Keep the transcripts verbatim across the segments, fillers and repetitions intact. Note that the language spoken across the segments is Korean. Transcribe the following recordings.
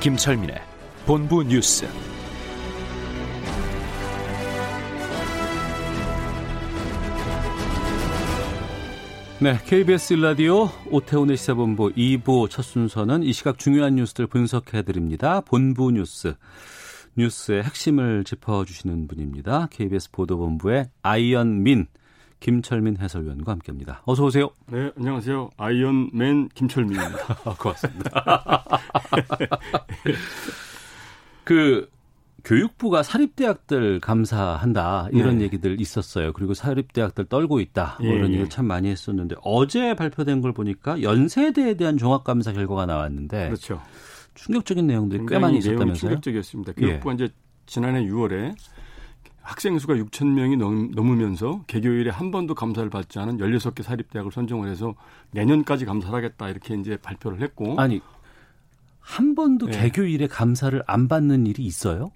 김철민의 본부 뉴스. 네, 케이비에스 일 라디오 오태훈의 시사본부 이 부 첫 순서는 이 시각 중요한 뉴스들 분석해드립니다. 본부 뉴스, 뉴스의 핵심을 짚어주시는 분입니다. 케이비에스 보도본부의 아이언민, 김철민 해설위원과 함께합니다. 어서 오세요. 네, 안녕하세요. 아이언맨 김철민입니다. 고맙습니다. 그 교육부가 사립대학들 감사한다 이런 네. 얘기들 있었어요. 그리고 사립대학들 떨고 있다 뭐 이런 예, 얘기를 참 많이 했었는데 어제 발표된 걸 보니까 연세대에 대한 종합감사 결과가 나왔는데 그렇죠. 충격적인 내용들이 꽤 많이 있었다면서요? 충격적이었습니다. 교육부가 예. 이제 지난해 유월에 학생 수가 육천 명이 넘, 넘으면서 개교일에 한 번도 감사를 받지 않은 열여섯 개 사립대학을 선정을 해서 내년까지 감사를 하겠다 이렇게 이제 발표를 했고. 아니, 한 번도 예. 개교일에 감사를 안 받는 일이 있어요?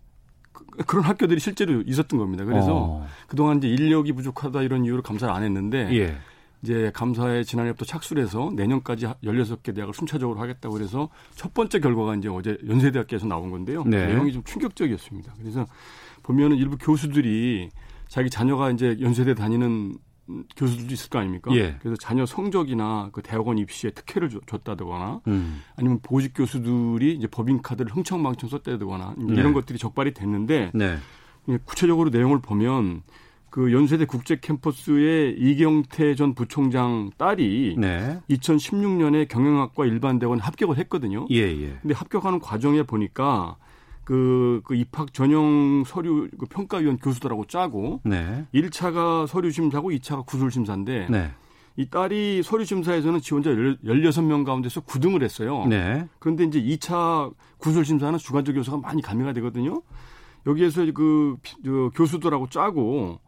그런 학교들이 실제로 있었던 겁니다. 그래서 어. 그동안 이제 인력이 부족하다 이런 이유로 감사를 안 했는데 예. 이제 감사에 지난해부터 착수를 해서 내년까지 열여섯 개 대학을 순차적으로 하겠다고 그래서 첫 번째 결과가 이제 어제 연세대학교에서 나온 건데요. 네. 내용이 좀 충격적이었습니다. 그래서 보면은 일부 교수들이 자기 자녀가 이제 연세대 다니는 교수들도 있을 거 아닙니까? 예. 그래서 자녀 성적이나 그 대학원 입시에 특혜를 줬다거나 음. 아니면 보직 교수들이 이제 법인카드를 흥청망청 썼다거나 이런 네. 것들이 적발이 됐는데 네. 구체적으로 내용을 보면 그 연세대 국제 캠퍼스의 이경태 전 부총장 딸이 네. 이천십육 년에 경영학과 일반대원 합격을 했거든요. 예, 예. 근데 합격하는 과정에 보니까 그, 그 입학 전형 서류 그 평가위원 교수들하고 짜고 네. 일 차가 서류 심사고 이 차가 구술 심사인데 네. 이 딸이 서류 심사에서는 지원자 열여섯 명 가운데서 구 등을 했어요. 네. 그런데 이제 이 차 구술 심사는 주관적 요소가 많이 가미가 되거든요. 여기에서 그 교수들하고 짜고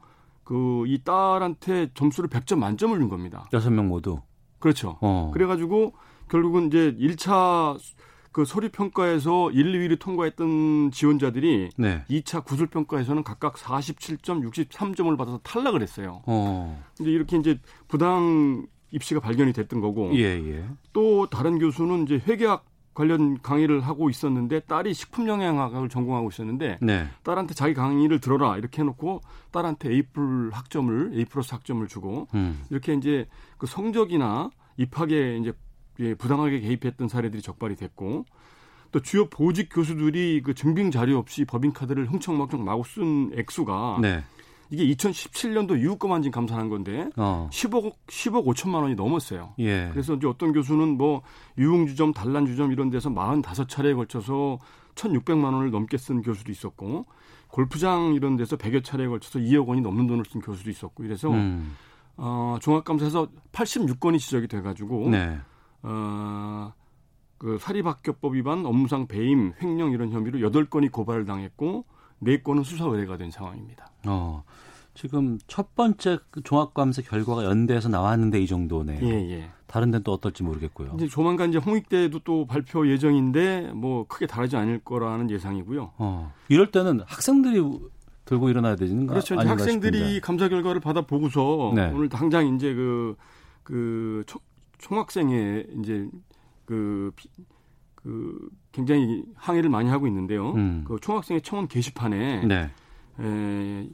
그 이 딸한테 점수를 백 점 만점을 준 겁니다. 여섯 명 모두. 그렇죠. 어. 그래 가지고 결국은 이제 일 차 그 서류평가에서 일, 이 위를 통과했던 지원자들이 네. 이 차 구술평가에서는 각각 사십칠 점, 육십삼 점을 받아서 탈락을 했어요. 어. 이제 이렇게 이제 부당 입시가 발견이 됐던 거고 예, 예. 또 다른 교수는 이제 회계학 관련 강의를 하고 있었는데 딸이 식품영양학을 전공하고 있었는데 네. 딸한테 자기 강의를 들어라 이렇게 해놓고 딸한테 A+ 학점을 A+ 학점을 주고 음. 이렇게 이제 그 성적이나 입학에 이제 예, 부당하게 개입했던 사례들이 적발이 됐고 또 주요 보직 교수들이 그 증빙 자료 없이 법인카드를 흥청망청 마구 쓴 액수가 네. 이게 이천십칠 년도 유효권만진 감사한 건데 어. 십억 오천만 원이 넘었어요. 예. 그래서 이제 어떤 교수는 뭐 유흥주점, 단란주점 이런 데서 사십오 차례에 걸쳐서 천육백만 원을 넘게 쓴 교수도 있었고 골프장 이런 데서 백여 차례에 걸쳐서 이억 원이 넘는 돈을 쓴 교수도 있었고 이래서 음. 어, 종합감사에서 팔십육 건이 지적이 돼가지고 네. 어, 그 사립학교법 위반, 업무상 배임, 횡령 이런 혐의로 여덟 건이 고발을 당했고 네 건은 수사 의뢰가 된 상황입니다. 어, 지금 첫 번째 종합감사 결과가 연대에서 나왔는데 이 정도네요. 예, 예. 다른 데는 또 어떨지 모르겠고요. 이제 조만간 이제 홍익대도 또 발표 예정인데 뭐 크게 다르지 않을 거라는 예상이고요. 어, 이럴 때는 학생들이 들고 일어나야 되는 거 그렇죠. 아닌가 학생들이 싶은데. 감사 결과를 받아 보고서 네. 오늘 당장 이제 그 그. 총학생회 이제 그, 그 굉장히 항의를 많이 하고 있는데요. 음. 그 총학생회 청원 게시판에 네. 에,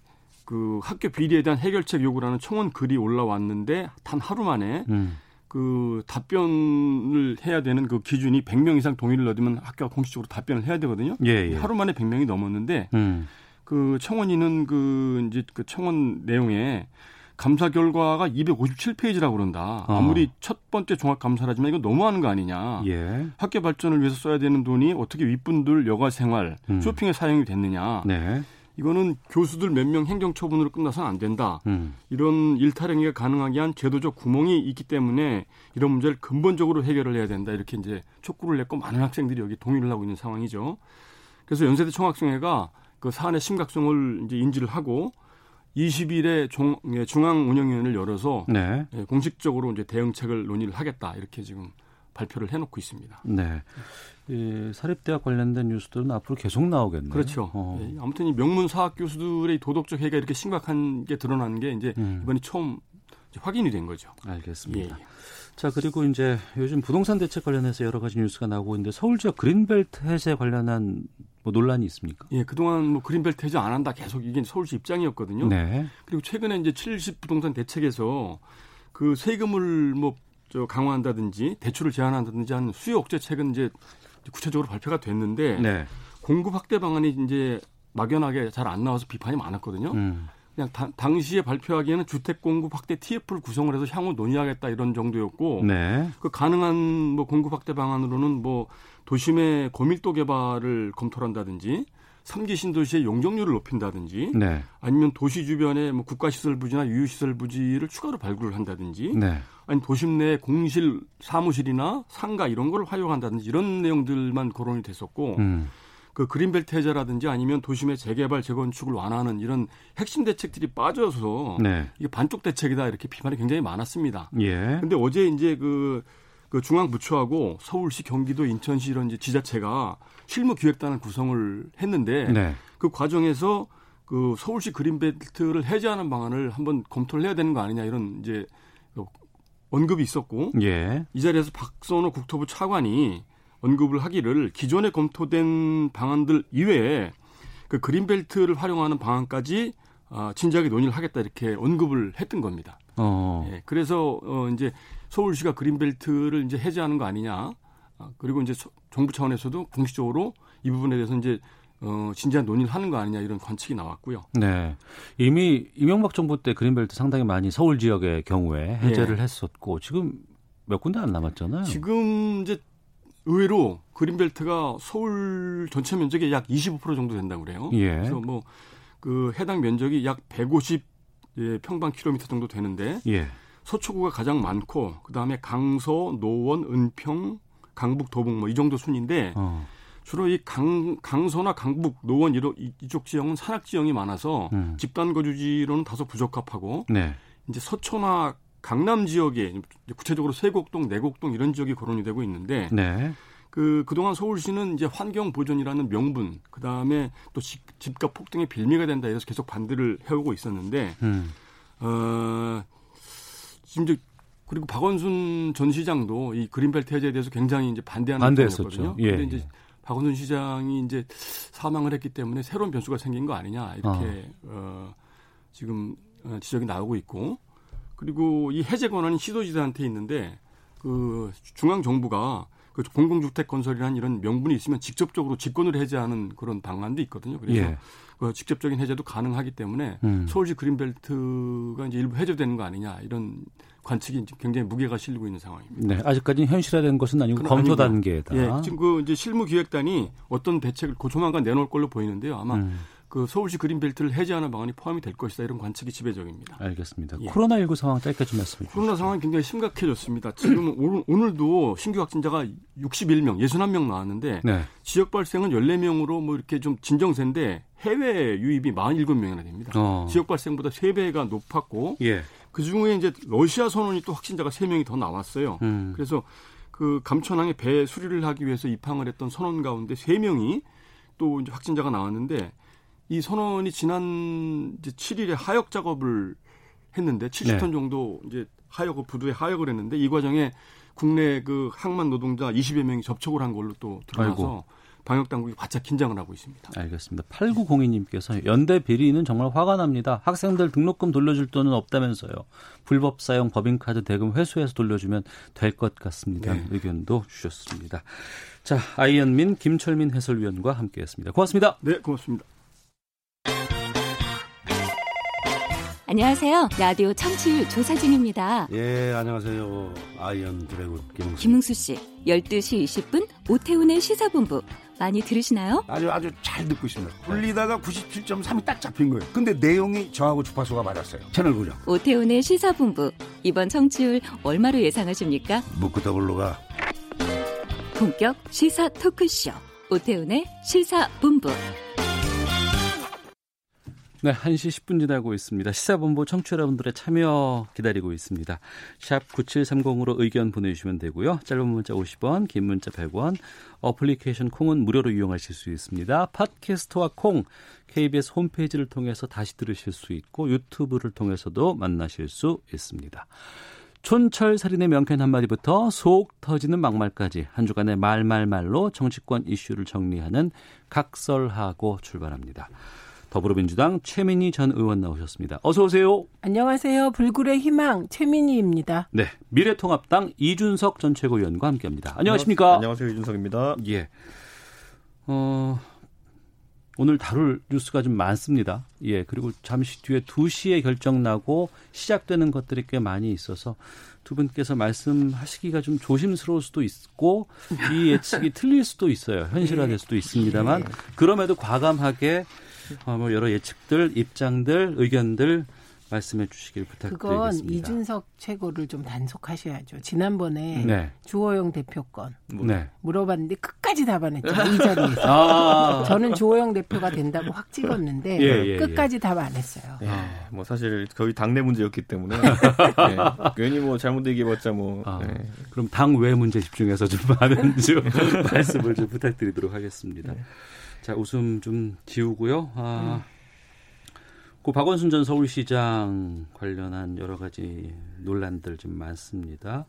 그 학교 비리에 대한 해결책 요구라는 청원 글이 올라왔는데 단 하루 만에 음. 그 답변을 해야 되는 그 기준이 백 명 이상 동의를 얻으면 학교가 공식적으로 답변을 해야 되거든요. 예, 예. 하루 만에 백 명이 넘었는데 음. 그 청원인은 그 이제 그 청원 내용에 감사 결과가 이백오십칠 페이지라고 그런다. 어. 아무리 첫 번째 종합감사라지만 이거 너무하는 거 아니냐. 예. 학교 발전을 위해서 써야 되는 돈이 어떻게 윗분들 여가생활, 음. 쇼핑에 사용이 됐느냐. 네. 이거는 교수들 몇 명 행정처분으로 끝나서는 안 된다. 음. 이런 일탈행위가 가능하게 한 제도적 구멍이 있기 때문에 이런 문제를 근본적으로 해결을 해야 된다. 이렇게 이제 촉구를 냈고 많은 학생들이 여기 동의를 하고 있는 상황이죠. 그래서 연세대 총학생회가 그 사안의 심각성을 이제 인지를 하고 이십 일에 종, 중앙운영위원회를 열어서 네. 공식적으로 이제 대응책을 논의를 하겠다. 이렇게 지금 발표를 해놓고 있습니다. 네. 이 사립대학 관련된 뉴스들은 앞으로 계속 나오겠네요. 그렇죠. 어. 예, 아무튼 이 명문 사학 교수들의 도덕적 해가 이렇게 심각한 게 드러나는 게 이제 음. 이번에 처음 이제 확인이 된 거죠. 알겠습니다. 예. 자, 그리고 이제 요즘 부동산 대책 관련해서 여러 가지 뉴스가 나오고 있는데 서울 지역 그린벨트 해제 관련한 뭐 논란이 있습니까? 예, 그동안 뭐 그린벨트 해제 안 한다 계속 이게 서울시 입장이었거든요. 네. 그리고 최근에 이제 칠십 부동산 대책에서 그 세금을 뭐 저 강화한다든지 대출을 제한한다든지 하는 수요 억제 책은 이제 구체적으로 발표가 됐는데 네. 공급 확대 방안이 이제 막연하게 잘 안 나와서 비판이 많았거든요. 음. 그냥 다, 당시에 발표하기에는 주택 공급 확대 티에프를 구성을 해서 향후 논의하겠다 이런 정도였고 네. 그 가능한 뭐 공급 확대 방안으로는 뭐 도심의 고밀도 개발을 검토한다든지 삼 기 신도시의 용적률을 높인다든지 네. 아니면 도시 주변의 뭐 국가시설 부지나 유휴시설 부지를 추가로 발굴을 한다든지 네. 아니 도심 내 공실, 사무실이나 상가 이런 걸 활용한다든지 이런 내용들만 거론이 됐었고 음. 그 그린벨트 해제라든지 아니면 도심의 재개발, 재건축을 완화하는 이런 핵심 대책들이 빠져서 네. 이게 반쪽 대책이다 이렇게 비판이 굉장히 많았습니다. 그런데 예. 어제 이제 그, 그 중앙부처하고 서울시, 경기도, 인천시 이런 이제 지자체가 실무기획단을 구성을 했는데 네. 그 과정에서 그 서울시 그린벨트를 해제하는 방안을 한번 검토를 해야 되는 거 아니냐 이런 이제 언급이 있었고 예. 이 자리에서 박선호 국토부 차관이 언급을 하기를 기존에 검토된 방안들 이외에 그 그린벨트를 활용하는 방안까지 진지하게 논의를 하겠다 이렇게 언급을 했던 겁니다. 어. 예, 그래서 이제 서울시가 그린벨트를 이제 해제하는 거 아니냐. 그리고 이제 정부 차원에서도 공식적으로 이 부분에 대해서 이제 어, 진지한 논의를 하는 거 아니냐 이런 관측이 나왔고요. 네, 이미 이명박 정부 때 그린벨트 상당히 많이 서울 지역의 경우에 해제를 예. 했었고 지금 몇 군데 안 남았잖아요. 지금 이제 의외로 그린벨트가 서울 전체 면적의 약 이십오 퍼센트 정도 된다고 그래요. 예. 그래서 뭐 그 해당 면적이 약 백오십 평방킬로미터 정도 되는데 예. 서초구가 가장 많고 그 다음에 강서, 노원, 은평, 강북, 도봉 뭐 이 정도 순인데. 어. 주로 이 강, 강서나 강북, 노원 이쪽 지형은 산악 지형이 많아서 음. 집단 거주지로는 다소 부적합하고 네. 이제 서초나 강남 지역에 구체적으로 세곡동, 내곡동 이런 지역이 거론이 되고 있는데 네. 그 그동안 서울시는 이제 환경 보존이라는 명분, 그 다음에 또 집, 집값 폭등의 빌미가 된다 해서 계속 반대를 해오고 있었는데 음. 어, 지금 이제. 그리고 박원순 전 시장도 이 그린벨트 해제에 대해서 굉장히 이제 반대하는 입장이었거든요. 그런데 예, 이제 예. 박원순 시장이 이제 사망을 했기 때문에 새로운 변수가 생긴 거 아니냐 이렇게 어. 어, 지금 지적이 나오고 있고 그리고 이 해제 권한이 시도지사한테 있는데 그 중앙 정부가 그 공공주택 건설이라는 이런 명분이 있으면 직접적으로 직권으로 해제하는 그런 방안도 있거든요. 그래서 예. 그 직접적인 해제도 가능하기 때문에 음. 서울시 그린벨트가 이제 일부 해제되는 거 아니냐 이런 관측이 굉장히 무게가 실리고 있는 상황입니다. 네, 아직까지는 현실화된 것은 아니고 검토 단계다. 예, 지금 그 이제 실무기획단이 어떤 대책을 그 조만간 내놓을 걸로 보이는데요. 아마 음. 그 서울시 그린벨트를 해제하는 방안이 포함이 될 것이다 이런 관측이 지배적입니다. 알겠습니다. 예. 코로나십구 상황 짧게 좀 말씀해 주시죠. 코로나 상황이 굉장히 심각해졌습니다. 지금 오늘, 오늘도 신규 확진자가 육십일 명, 육십일 명 나왔는데 네. 지역 발생은 십사 명으로 뭐 이렇게 좀 진정세인데 해외 유입이 사십칠 명이나 됩니다. 어. 지역 발생보다 세 배가 높았고 예. 그중에 이제 러시아 선원이 또 확진자가 세 명이 더 나왔어요. 음. 그래서 그 감천항에 배 수리를 하기 위해서 입항을 했던 선원 가운데 세 명이 또 이제 확진자가 나왔는데 이 선원이 지난 이제 칠 일에 하역 작업을 했는데 칠십 톤 네. 정도 이제 하역을 부두에 하역을 했는데 이 과정에 국내 그 항만 노동자 이십여 명이 접촉을 한 걸로 또 드러나서 아이고. 방역 당국이 바짝 긴장을 하고 있습니다. 알겠습니다. 팔구공이 님께서 연대 비리는 정말 화가 납니다. 학생들 등록금 돌려줄 돈은 없다면서요. 불법 사용 법인카드 대금 회수해서 돌려주면 될 것 같습니다. 네. 의견도 주셨습니다. 자, 아이언민 김철민 해설위원과 함께했습니다. 고맙습니다. 네, 고맙습니다. 안녕하세요. 라디오 청취율 조사 중입니다. 예, 안녕하세요. 아이언 드래곤 김웅수. 김웅수 씨, 열두 시 이십 분 오태훈의 시사본부 많이 들으시나요? 아주 아주 잘 듣고 있습니다. 돌리다가 구십칠 점 삼이 딱 잡힌 거예요. 근데 내용이 저하고 주파수가 맞았어요. 채널 고정. 오태훈의 시사본부 이번 청취율 얼마로 예상하십니까? 묻고 더블로 가. 본격 시사 토크쇼 오태훈의 시사본부. 네, 한 시 십 분 지나고 있습니다. 시사본부 청취자 여러분들의 참여 기다리고 있습니다. 샵 구칠삼공으로 의견 보내주시면 되고요. 짧은 문자 오십 원, 긴 문자 백 원, 어플리케이션 콩은 무료로 이용하실 수 있습니다. 팟캐스트와 콩, 케이비에스 홈페이지를 통해서 다시 들으실 수 있고 유튜브를 통해서도 만나실 수 있습니다. 촌철살인의 명쾌한 한마디부터 속 터지는 막말까지 한 주간의 말말말로 정치권 이슈를 정리하는 각설하고 출발합니다. 더불어민주당 최민희 전 의원 나오셨습니다. 어서 오세요. 안녕하세요. 불굴의 희망 최민희입니다. 네, 미래통합당 이준석 전 최고위원과 함께합니다. 안녕하십니까? 안녕하세요, 이준석입니다. 예. 어, 오늘 다룰 뉴스가 좀 많습니다. 예, 그리고 잠시 뒤에 두 시에 결정 나고 시작되는 것들이 꽤 많이 있어서 두 분께서 말씀하시기가 좀 조심스러울 수도 있고 이 예측이 틀릴 수도 있어요. 현실화될 수도 있습니다만 그럼에도 과감하게 어, 뭐 여러 예측들, 입장들, 의견들 말씀해 주시길 부탁드리겠습니다. 그건 이준석 최고를 좀 단속하셔야죠. 지난번에 네. 주호영 대표 건 네. 물어봤는데 끝까지 답안했죠. 이 자리에서. 아~ 저는 주호영 대표가 된다고 확 찍었는데 예, 예, 끝까지 예. 답 안 했어요. 예, 뭐 사실 거의 당내 문제였기 때문에 네. 괜히 뭐 잘못 얘기해봤자 뭐. 아, 네. 그럼 당외 문제 집중해서 좀 많은 좀 말씀을 좀 부탁드리도록 하겠습니다. 네. 자, 웃음 좀 지우고요. 아, 그 박원순 전 서울시장 관련한 여러 가지 논란들 좀 많습니다.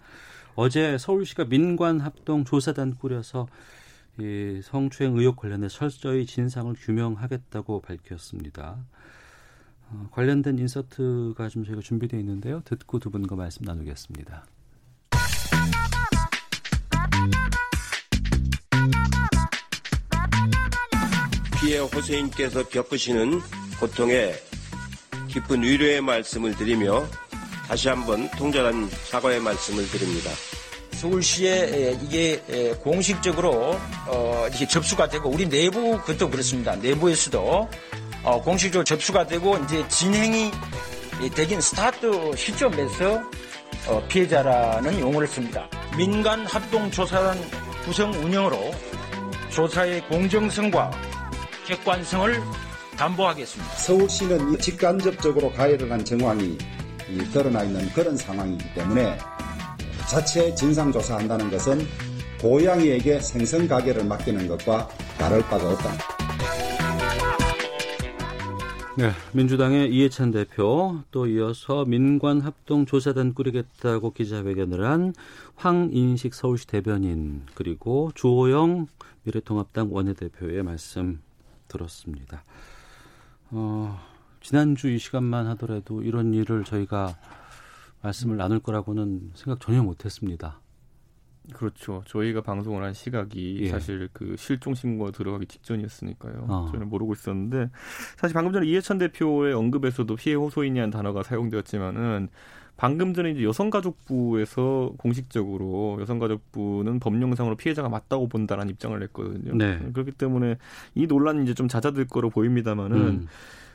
어제 서울시가 민관합동조사단 꾸려서 이 성추행 의혹 관련해 철저히 진상을 규명하겠다고 밝혔습니다. 어, 관련된 인서트가 좀 저희가 준비되어 있는데요. 듣고 두 분과 말씀 나누겠습니다. 피해 호소인께서 겪으시는 고통에 깊은 위로의 말씀을 드리며 다시 한번 통절한 사과의 말씀을 드립니다. 서울시에 이게 공식적으로 이렇게 접수가 되고 우리 내부 그것도 그렇습니다. 내부에서도 공식적으로 접수가 되고 이제 진행이 되긴 스타트 시점에서 피해자라는 용어를 씁니다. 민간 합동 조사단 구성 운영으로 조사의 공정성과 객관성을 담보하겠습니다. 서울시는 직간접적으로 가해를 한 정황이 드러나 있는 그런 상황이기 때문에 자체 진상조사한다는 것은 고양이에게 생선가게를 맡기는 것과 다를 바가 없다. 네, 민주당의 이해찬 대표 또 이어서 민관합동조사단 꾸리겠다고 기자회견을 한 황인식 서울시 대변인 그리고 주호영 미래통합당 원내대표의 말씀 들었습니다. 어, 지난주 이 시간만 하더라도 이런 일을 저희가 말씀을 나눌 거라고는 생각 전혀 못했습니다. 그렇죠. 저희가 방송을 한 시각이 예. 사실 그 실종신고가 들어가기 직전이었으니까요. 어. 저는 모르고 있었는데 사실 방금 전에 이해찬 대표의 언급에서도 피해 호소인이라는 단어가 사용되었지만은 방금 전에 이제 여성가족부에서 공식적으로 여성가족부는 법령상으로 피해자가 맞다고 본다라는 입장을 냈거든요. 네. 그렇기 때문에 이 논란이 이제 좀 잦아들 거로 보입니다만은 음.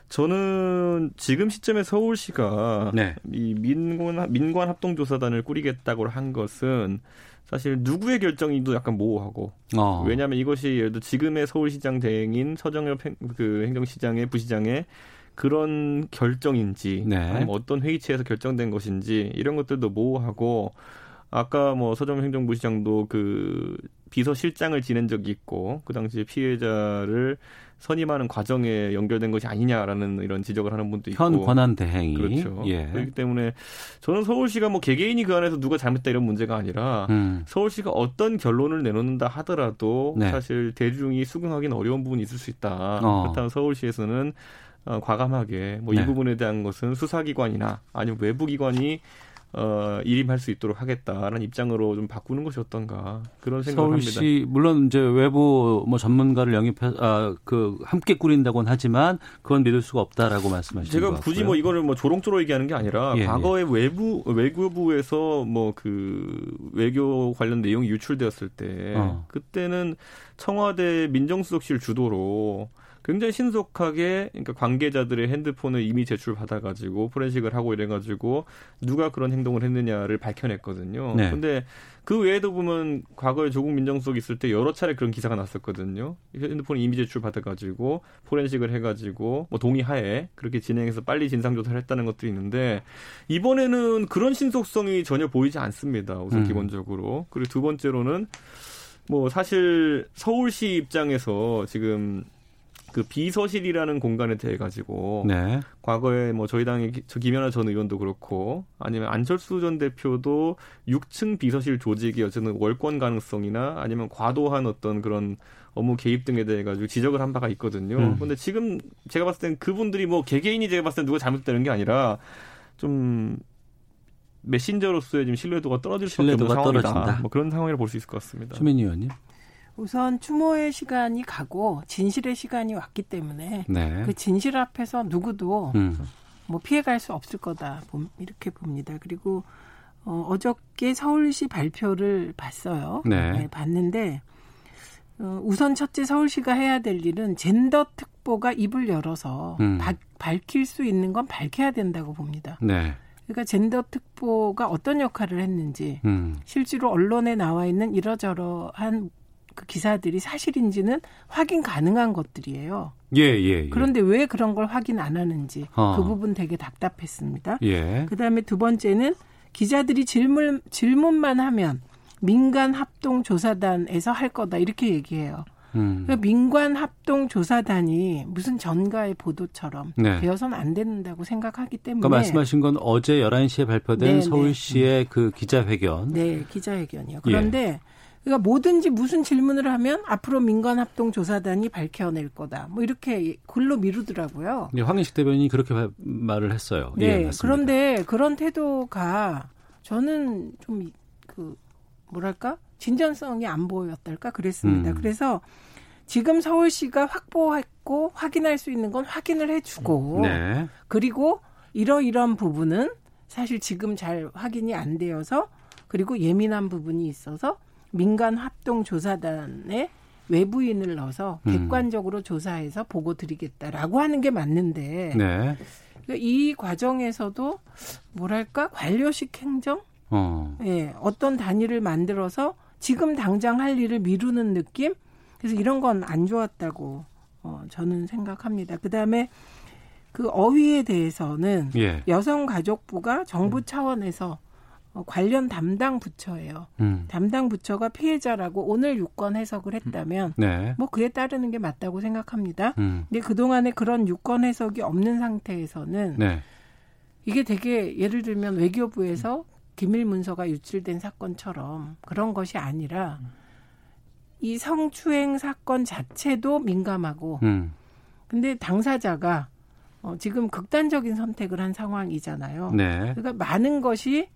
저는 지금 시점에 서울시가 네. 이 민관, 민관합동조사단을 꾸리겠다고 한 것은 사실 누구의 결정인지도 약간 모호하고 어. 왜냐하면 이것이 예를 들어 지금의 서울시장 대행인 서정협 행, 그 행정시장의 부시장의 그런 결정인지 네. 아니면 어떤 회의체에서 결정된 것인지 이런 것들도 모호하고 아까 뭐 서정협 행정부시장도 그 비서실장을 지낸 적이 있고 그 당시에 피해자를 선임하는 과정에 연결된 것이 아니냐라는 이런 지적을 하는 분도 있고 현 권한 대행이 그렇죠. 예. 그렇기 때문에 저는 서울시가 뭐 개개인이 그 안에서 누가 잘못했다 이런 문제가 아니라 음. 서울시가 어떤 결론을 내놓는다 하더라도 네. 사실 대중이 수긍하기는 어려운 부분이 있을 수 있다. 어. 그렇다면 서울시에서는 어, 과감하게 뭐 이 네. 부분에 대한 것은 수사기관이나 아니면 외부기관이 어, 일임할 수 있도록 하겠다라는 입장으로 좀 바꾸는 것이 어떤가 그런 생각을 합니다. 서울시 물론 이제 외부 뭐 전문가를 영입해 아, 그 함께 꾸린다고는 하지만 그건 믿을 수가 없다라고 말씀하시는 것 같고요. 제가 굳이 뭐 이거를 뭐 조롱조로 얘기하는 게 아니라 예, 과거에 예. 외부 외교부에서 뭐 그 외교 관련 내용이 유출되었을 때 어. 그때는 청와대 민정수석실 주도로 굉장히 신속하게 그러니까 관계자들의 핸드폰을 이미 제출받아가지고 포렌식을 하고 이래가지고 누가 그런 행동을 했느냐를 밝혀냈거든요. 네. 근데 그 외에도 보면 과거에 조국 민정수석 있을 때 여러 차례 그런 기사가 났었거든요. 핸드폰 이미 제출받아가지고 포렌식을 해가지고 뭐 동의하에 그렇게 진행해서 빨리 진상조사를 했다는 것도 있는데 이번에는 그런 신속성이 전혀 보이지 않습니다. 우선 음. 기본적으로. 그리고 두 번째로는 뭐 사실 서울시 입장에서 지금 그 비서실이라는 공간에 대해 가지고 네. 과거에 뭐 저희 당의 김연아 전 의원도 그렇고 아니면 안철수 전 대표도 육 층 비서실 조직이 어쨌든 월권 가능성이나 아니면 과도한 어떤 그런 업무 개입 등에 대해 가지고 지적을 한 바가 있거든요. 그런데 음. 지금 제가 봤을 땐 그분들이 뭐 개개인이 제가 봤을 때 누가 잘못되는 게 아니라 좀 메신저로서의 지금 신뢰도가 떨어질 수밖에 없는 상황이다. 뭐 그런 상황이라고 볼 수 있을 것 같습니다. 최민희 의원님. 우선 추모의 시간이 가고 진실의 시간이 왔기 때문에 네. 그 진실 앞에서 누구도 음. 뭐 피해갈 수 없을 거다 이렇게 봅니다. 그리고 어, 어저께 서울시 발표를 봤어요. 네. 네, 봤는데 어, 우선 첫째 서울시가 해야 될 일은 젠더 특보가 입을 열어서 음. 바, 밝힐 수 있는 건 밝혀야 된다고 봅니다. 네. 그러니까 젠더 특보가 어떤 역할을 했는지 음. 실제로 언론에 나와 있는 이러저러한 그 기사들이 사실인지는 확인 가능한 것들이에요. 예, 예, 예. 그런데 왜 그런 걸 확인 안 하는지 어. 그 부분 되게 답답했습니다. 예. 그다음에 두 번째는 기자들이 질문, 질문만 하면 민간합동조사단에서 할 거다 이렇게 얘기해요. 음. 그러니까 민간합동조사단이 무슨 전가의 보도처럼 네. 되어서는 안 된다고 생각하기 때문에. 그러니까 말씀하신 건 어제 열한 시에 발표된 네네. 서울시의 그 기자회견. 네. 기자회견이요. 그런데. 예. 그러니까 뭐든지 무슨 질문을 하면 앞으로 민간합동조사단이 밝혀낼 거다. 뭐 이렇게 글로 미루더라고요. 네, 황인식 대변인이 그렇게 말을 했어요. 네, 예, 맞습니다. 그런데 그런 태도가 저는 좀 그 뭐랄까 진전성이 안 보였달까 그랬습니다. 음. 그래서 지금 서울시가 확보했고 확인할 수 있는 건 확인을 해주고 네. 그리고 이러이러한 부분은 사실 지금 잘 확인이 안 되어서 그리고 예민한 부분이 있어서 민간합동조사단에 외부인을 넣어서 객관적으로 음. 조사해서 보고 드리겠다라고 하는 게 맞는데 네. 이 과정에서도 뭐랄까 관료식 행정? 어. 예, 어떤 단위를 만들어서 지금 당장 할 일을 미루는 느낌? 그래서 이런 건 안 좋았다고 어, 저는 생각합니다. 그다음에 그 어휘에 대해서는 예. 여성가족부가 정부 차원에서 관련 담당 부처예요. 음. 담당 부처가 피해자라고 오늘 유권 해석을 했다면 네. 뭐 그에 따르는 게 맞다고 생각합니다. 음. 근데 그동안에 그런 유권 해석이 없는 상태에서는 네. 이게 되게 예를 들면 외교부에서 기밀 문서가 유출된 사건처럼 그런 것이 아니라 이 성추행 사건 자체도 민감하고 음. 근데 당사자가 어 지금 극단적인 선택을 한 상황이잖아요. 네. 그러니까 많은 것이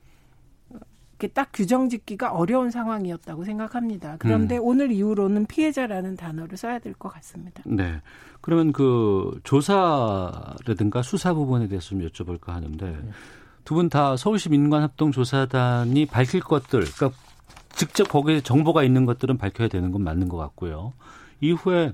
이렇게 딱 규정 짓기가 어려운 상황이었다고 생각합니다. 그런데 음. 오늘 이후로는 피해자라는 단어를 써야 될 것 같습니다. 네. 그러면 그 조사라든가 수사 부분에 대해서 좀 여쭤볼까 하는데 네. 두 분 다 서울시 민간합동조사단이 밝힐 것들, 그러니까 직접 거기에 정보가 있는 것들은 밝혀야 되는 건 맞는 것 같고요. 이후에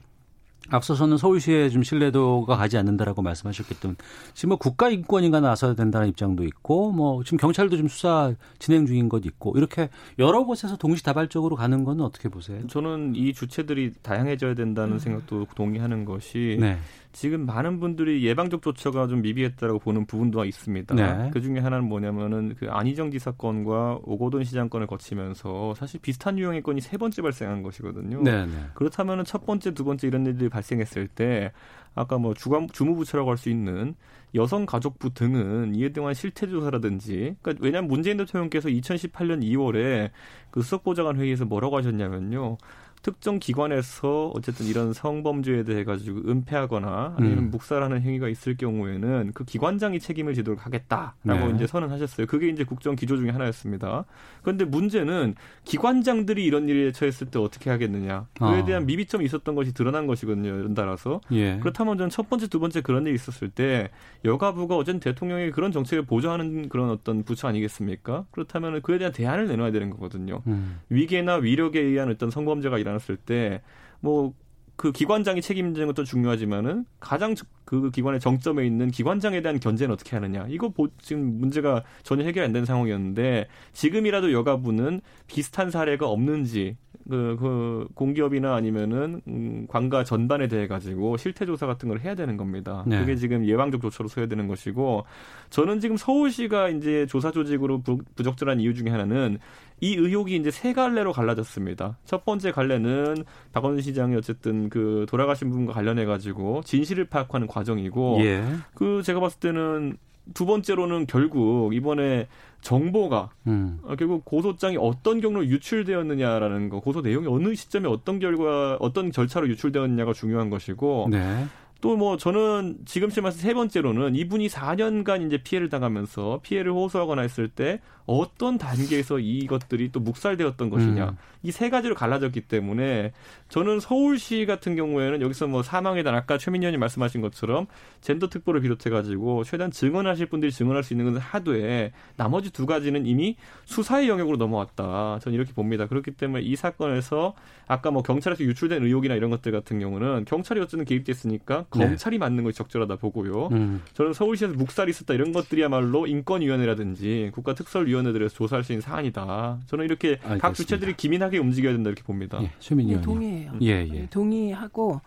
앞서서는 서울시에 좀 신뢰도가 가지 않는다라고 말씀하셨기 때문에 지금 뭐 국가인권위가 나서야 된다는 입장도 있고 뭐 지금 경찰도 좀 수사 진행 중인 것 있고 이렇게 여러 곳에서 동시다발적으로 가는 건 어떻게 보세요? 저는 이 주체들이 다양해져야 된다는 음. 생각도 동의하는 것이 네. 지금 많은 분들이 예방적 조처가 좀 미비했다라고 보는 부분도 있습니다. 네. 그 중에 하나는 뭐냐면은 그 안희정 지사 건과 오거돈 시장 건을 거치면서 사실 비슷한 유형의 건이 세 번째 발생한 것이거든요. 네, 네. 그렇다면은 첫 번째, 두 번째 이런 일들이 발생했을 때 아까 뭐 주관, 주무부처라고 할 수 있는 여성가족부 등은 이에 대한 실태조사라든지 그러니까 왜냐하면 문재인 대통령께서 이천십팔 년 이월에 그 수석보좌관 회의에서 뭐라고 하셨냐면요. 특정 기관에서 어쨌든 이런 성범죄에 대해 가지고 은폐하거나 아니면 음. 묵살하는 행위가 있을 경우에는 그 기관장이 책임을 지도록 하겠다라고 네. 이제 선언하셨어요. 그게 이제 국정 기조 중에 하나였습니다. 그런데 문제는 기관장들이 이런 일에 처했을 때 어떻게 하겠느냐. 그에 아. 대한 미비점이 있었던 것이 드러난 것이거든요. 연달아서. 예. 그렇다면 저는 첫 번째, 두 번째 그런 일이 있었을 때 여가부가 어쨌든 대통령에게 그런 정책을 보조하는 그런 어떤 부처 아니겠습니까? 그렇다면 그에 대한 대안을 내놔야 되는 거거든요. 음. 위계나 위력에 의한 어떤 성범죄가 일어났을 때 뭐 그 기관장이 책임지는 것도 중요하지만은 가장 그 기관의 정점에 있는 기관장에 대한 견제는 어떻게 하느냐. 이거 지금 문제가 전혀 해결 안 된 상황이었는데 지금이라도 여가부는 비슷한 사례가 없는지 그, 그 공기업이나 아니면은 음, 관가 전반에 대해 가지고 실태 조사 같은 걸 해야 되는 겁니다. 네. 그게 지금 예방적 조처로 서야 되는 것이고 저는 지금 서울시가 이제 조사 조직으로 부, 부적절한 이유 중에 하나는 이 의혹이 이제 세 갈래로 갈라졌습니다. 첫 번째 갈래는 박원순 시장이 어쨌든 그 돌아가신 분과 관련해 가지고 진실을 파악하는 과정이고 예. 그 제가 봤을 때는 두 번째로는 결국 이번에 정보가 음. 결국 고소장이 어떤 경로로 유출되었느냐라는 거, 고소 내용이 어느 시점에 어떤 결과, 어떤 절차로 유출되었느냐가 중요한 것이고 네. 또 뭐 저는 지금 말씀 세 번째로는 이분이 사 년간 이제 피해를 당하면서 피해를 호소하거나 했을 때 어떤 단계에서 이것들이 또 묵살되었던 것이냐. 음. 이 세 가지로 갈라졌기 때문에 저는 서울시 같은 경우에는 여기서 뭐 사망에 대한 아까 최민희 의원이 말씀하신 것처럼 젠더 특보를 비롯해가지고 최대한 증언하실 분들이 증언할 수 있는 것은 하도에 나머지 두 가지는 이미 수사의 영역으로 넘어왔다. 저는 이렇게 봅니다. 그렇기 때문에 이 사건에서 아까 뭐 경찰에서 유출된 의혹이나 이런 것들 같은 경우는 경찰이 어쨌든 개입됐으니까 검찰이 네. 맞는 것이 적절하다 보고요. 음. 저는 서울시에서 묵살이 있었다 이런 것들이야말로 인권위원회라든지 국가특설위원회들에서 조사할 수 있는 사안이다. 저는 이렇게 알겠습니다. 각 주체들이 기민하게 움직여야 된다 이렇게 봅니다. 예, 최민희 의원님. 동의해요. 예, 예. 동의하고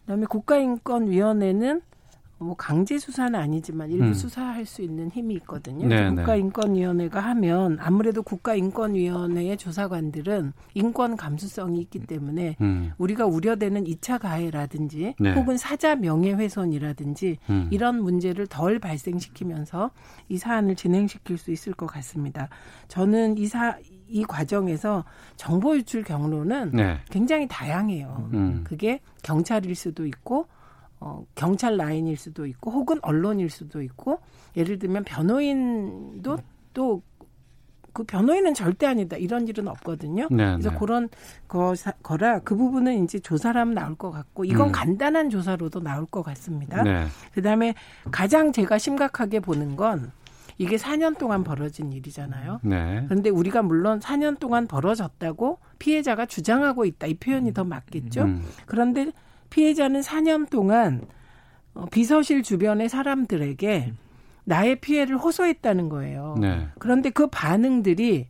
그다음에 국가인권위원회는 뭐 강제 수사는 아니지만 일부 음. 수사할 수 있는 힘이 있거든요. 네, 국가인권위원회가 하면 아무래도 국가인권위원회의 조사관들은 인권 감수성이 있기 때문에 음. 우리가 우려되는 이 차 가해라든지 네. 혹은 사자 명예훼손이라든지 음. 이런 문제를 덜 발생시키면서 이 사안을 진행시킬 수 있을 것 같습니다. 저는 이 사 이 과정에서 정보 유출 경로는 네. 굉장히 다양해요. 음. 그게 경찰일 수도 있고 어, 경찰 라인일 수도 있고 혹은 언론일 수도 있고 예를 들면 변호인도 또 그 변호인은 절대 아니다 이런 일은 없거든요. 네, 그래서 네. 그런 거, 거라 그 부분은 이제 조사를 하면 나올 것 같고 이건 음. 간단한 조사로도 나올 것 같습니다. 네. 그다음에 가장 제가 심각하게 보는 건 이게 사 년 동안 벌어진 일이잖아요. 네. 그런데 우리가 물론 사 년 동안 벌어졌다고 피해자가 주장하고 있다 이 표현이 더 맞겠죠. 음. 그런데 피해자는 사 년 동안 비서실 주변의 사람들에게 나의 피해를 호소했다는 거예요. 네. 그런데 그 반응들이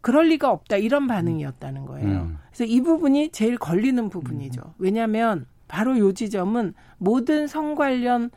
그럴 리가 없다 이런 반응이었다는 거예요. 음. 그래서 이 부분이 제일 걸리는 부분이죠. 왜냐하면 바로 이 지점은 모든 성 관련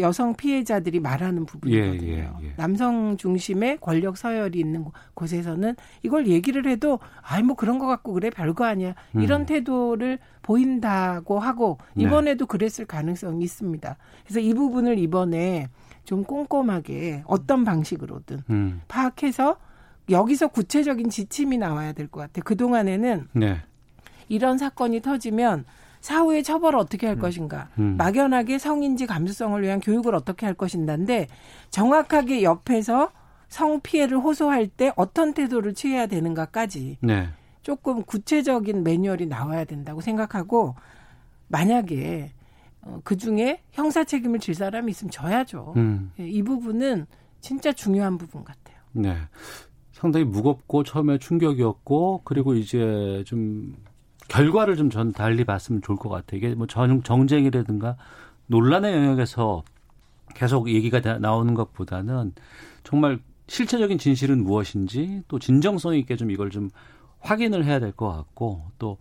여성 피해자들이 말하는 부분이거든요. 예, 예, 예. 남성 중심의 권력 서열이 있는 곳에서는 이걸 얘기를 해도 아이 뭐 그런 거 갖고 그래 별거 아니야. 음. 이런 태도를 보인다고 하고 이번에도 네. 그랬을 가능성이 있습니다. 그래서 이 부분을 이번에 좀 꼼꼼하게 어떤 방식으로든 음. 파악해서 여기서 구체적인 지침이 나와야 될 것 같아요. 그동안에는 네. 이런 사건이 터지면 사후에 처벌을 어떻게 할 것인가. 음. 막연하게 성인지 감수성을 위한 교육을 어떻게 할 것인가인데 정확하게 옆에서 성피해를 호소할 때 어떤 태도를 취해야 되는가까지 네. 조금 구체적인 매뉴얼이 나와야 된다고 생각하고 만약에 그중에 형사 책임을 질 사람이 있으면 져야죠. 음. 이 부분은 진짜 중요한 부분 같아요. 네, 상당히 무겁고 처음에 충격이었고 그리고 이제 좀... 결과를 좀 전 달리 봤으면 좋을 것 같아요. 이게 뭐 정, 정쟁이라든가 논란의 영역에서 계속 얘기가 다, 나오는 것보다는 정말 실체적인 진실은 무엇인지 또 진정성 있게 좀 이걸 좀 확인을 해야 될 것 같고 또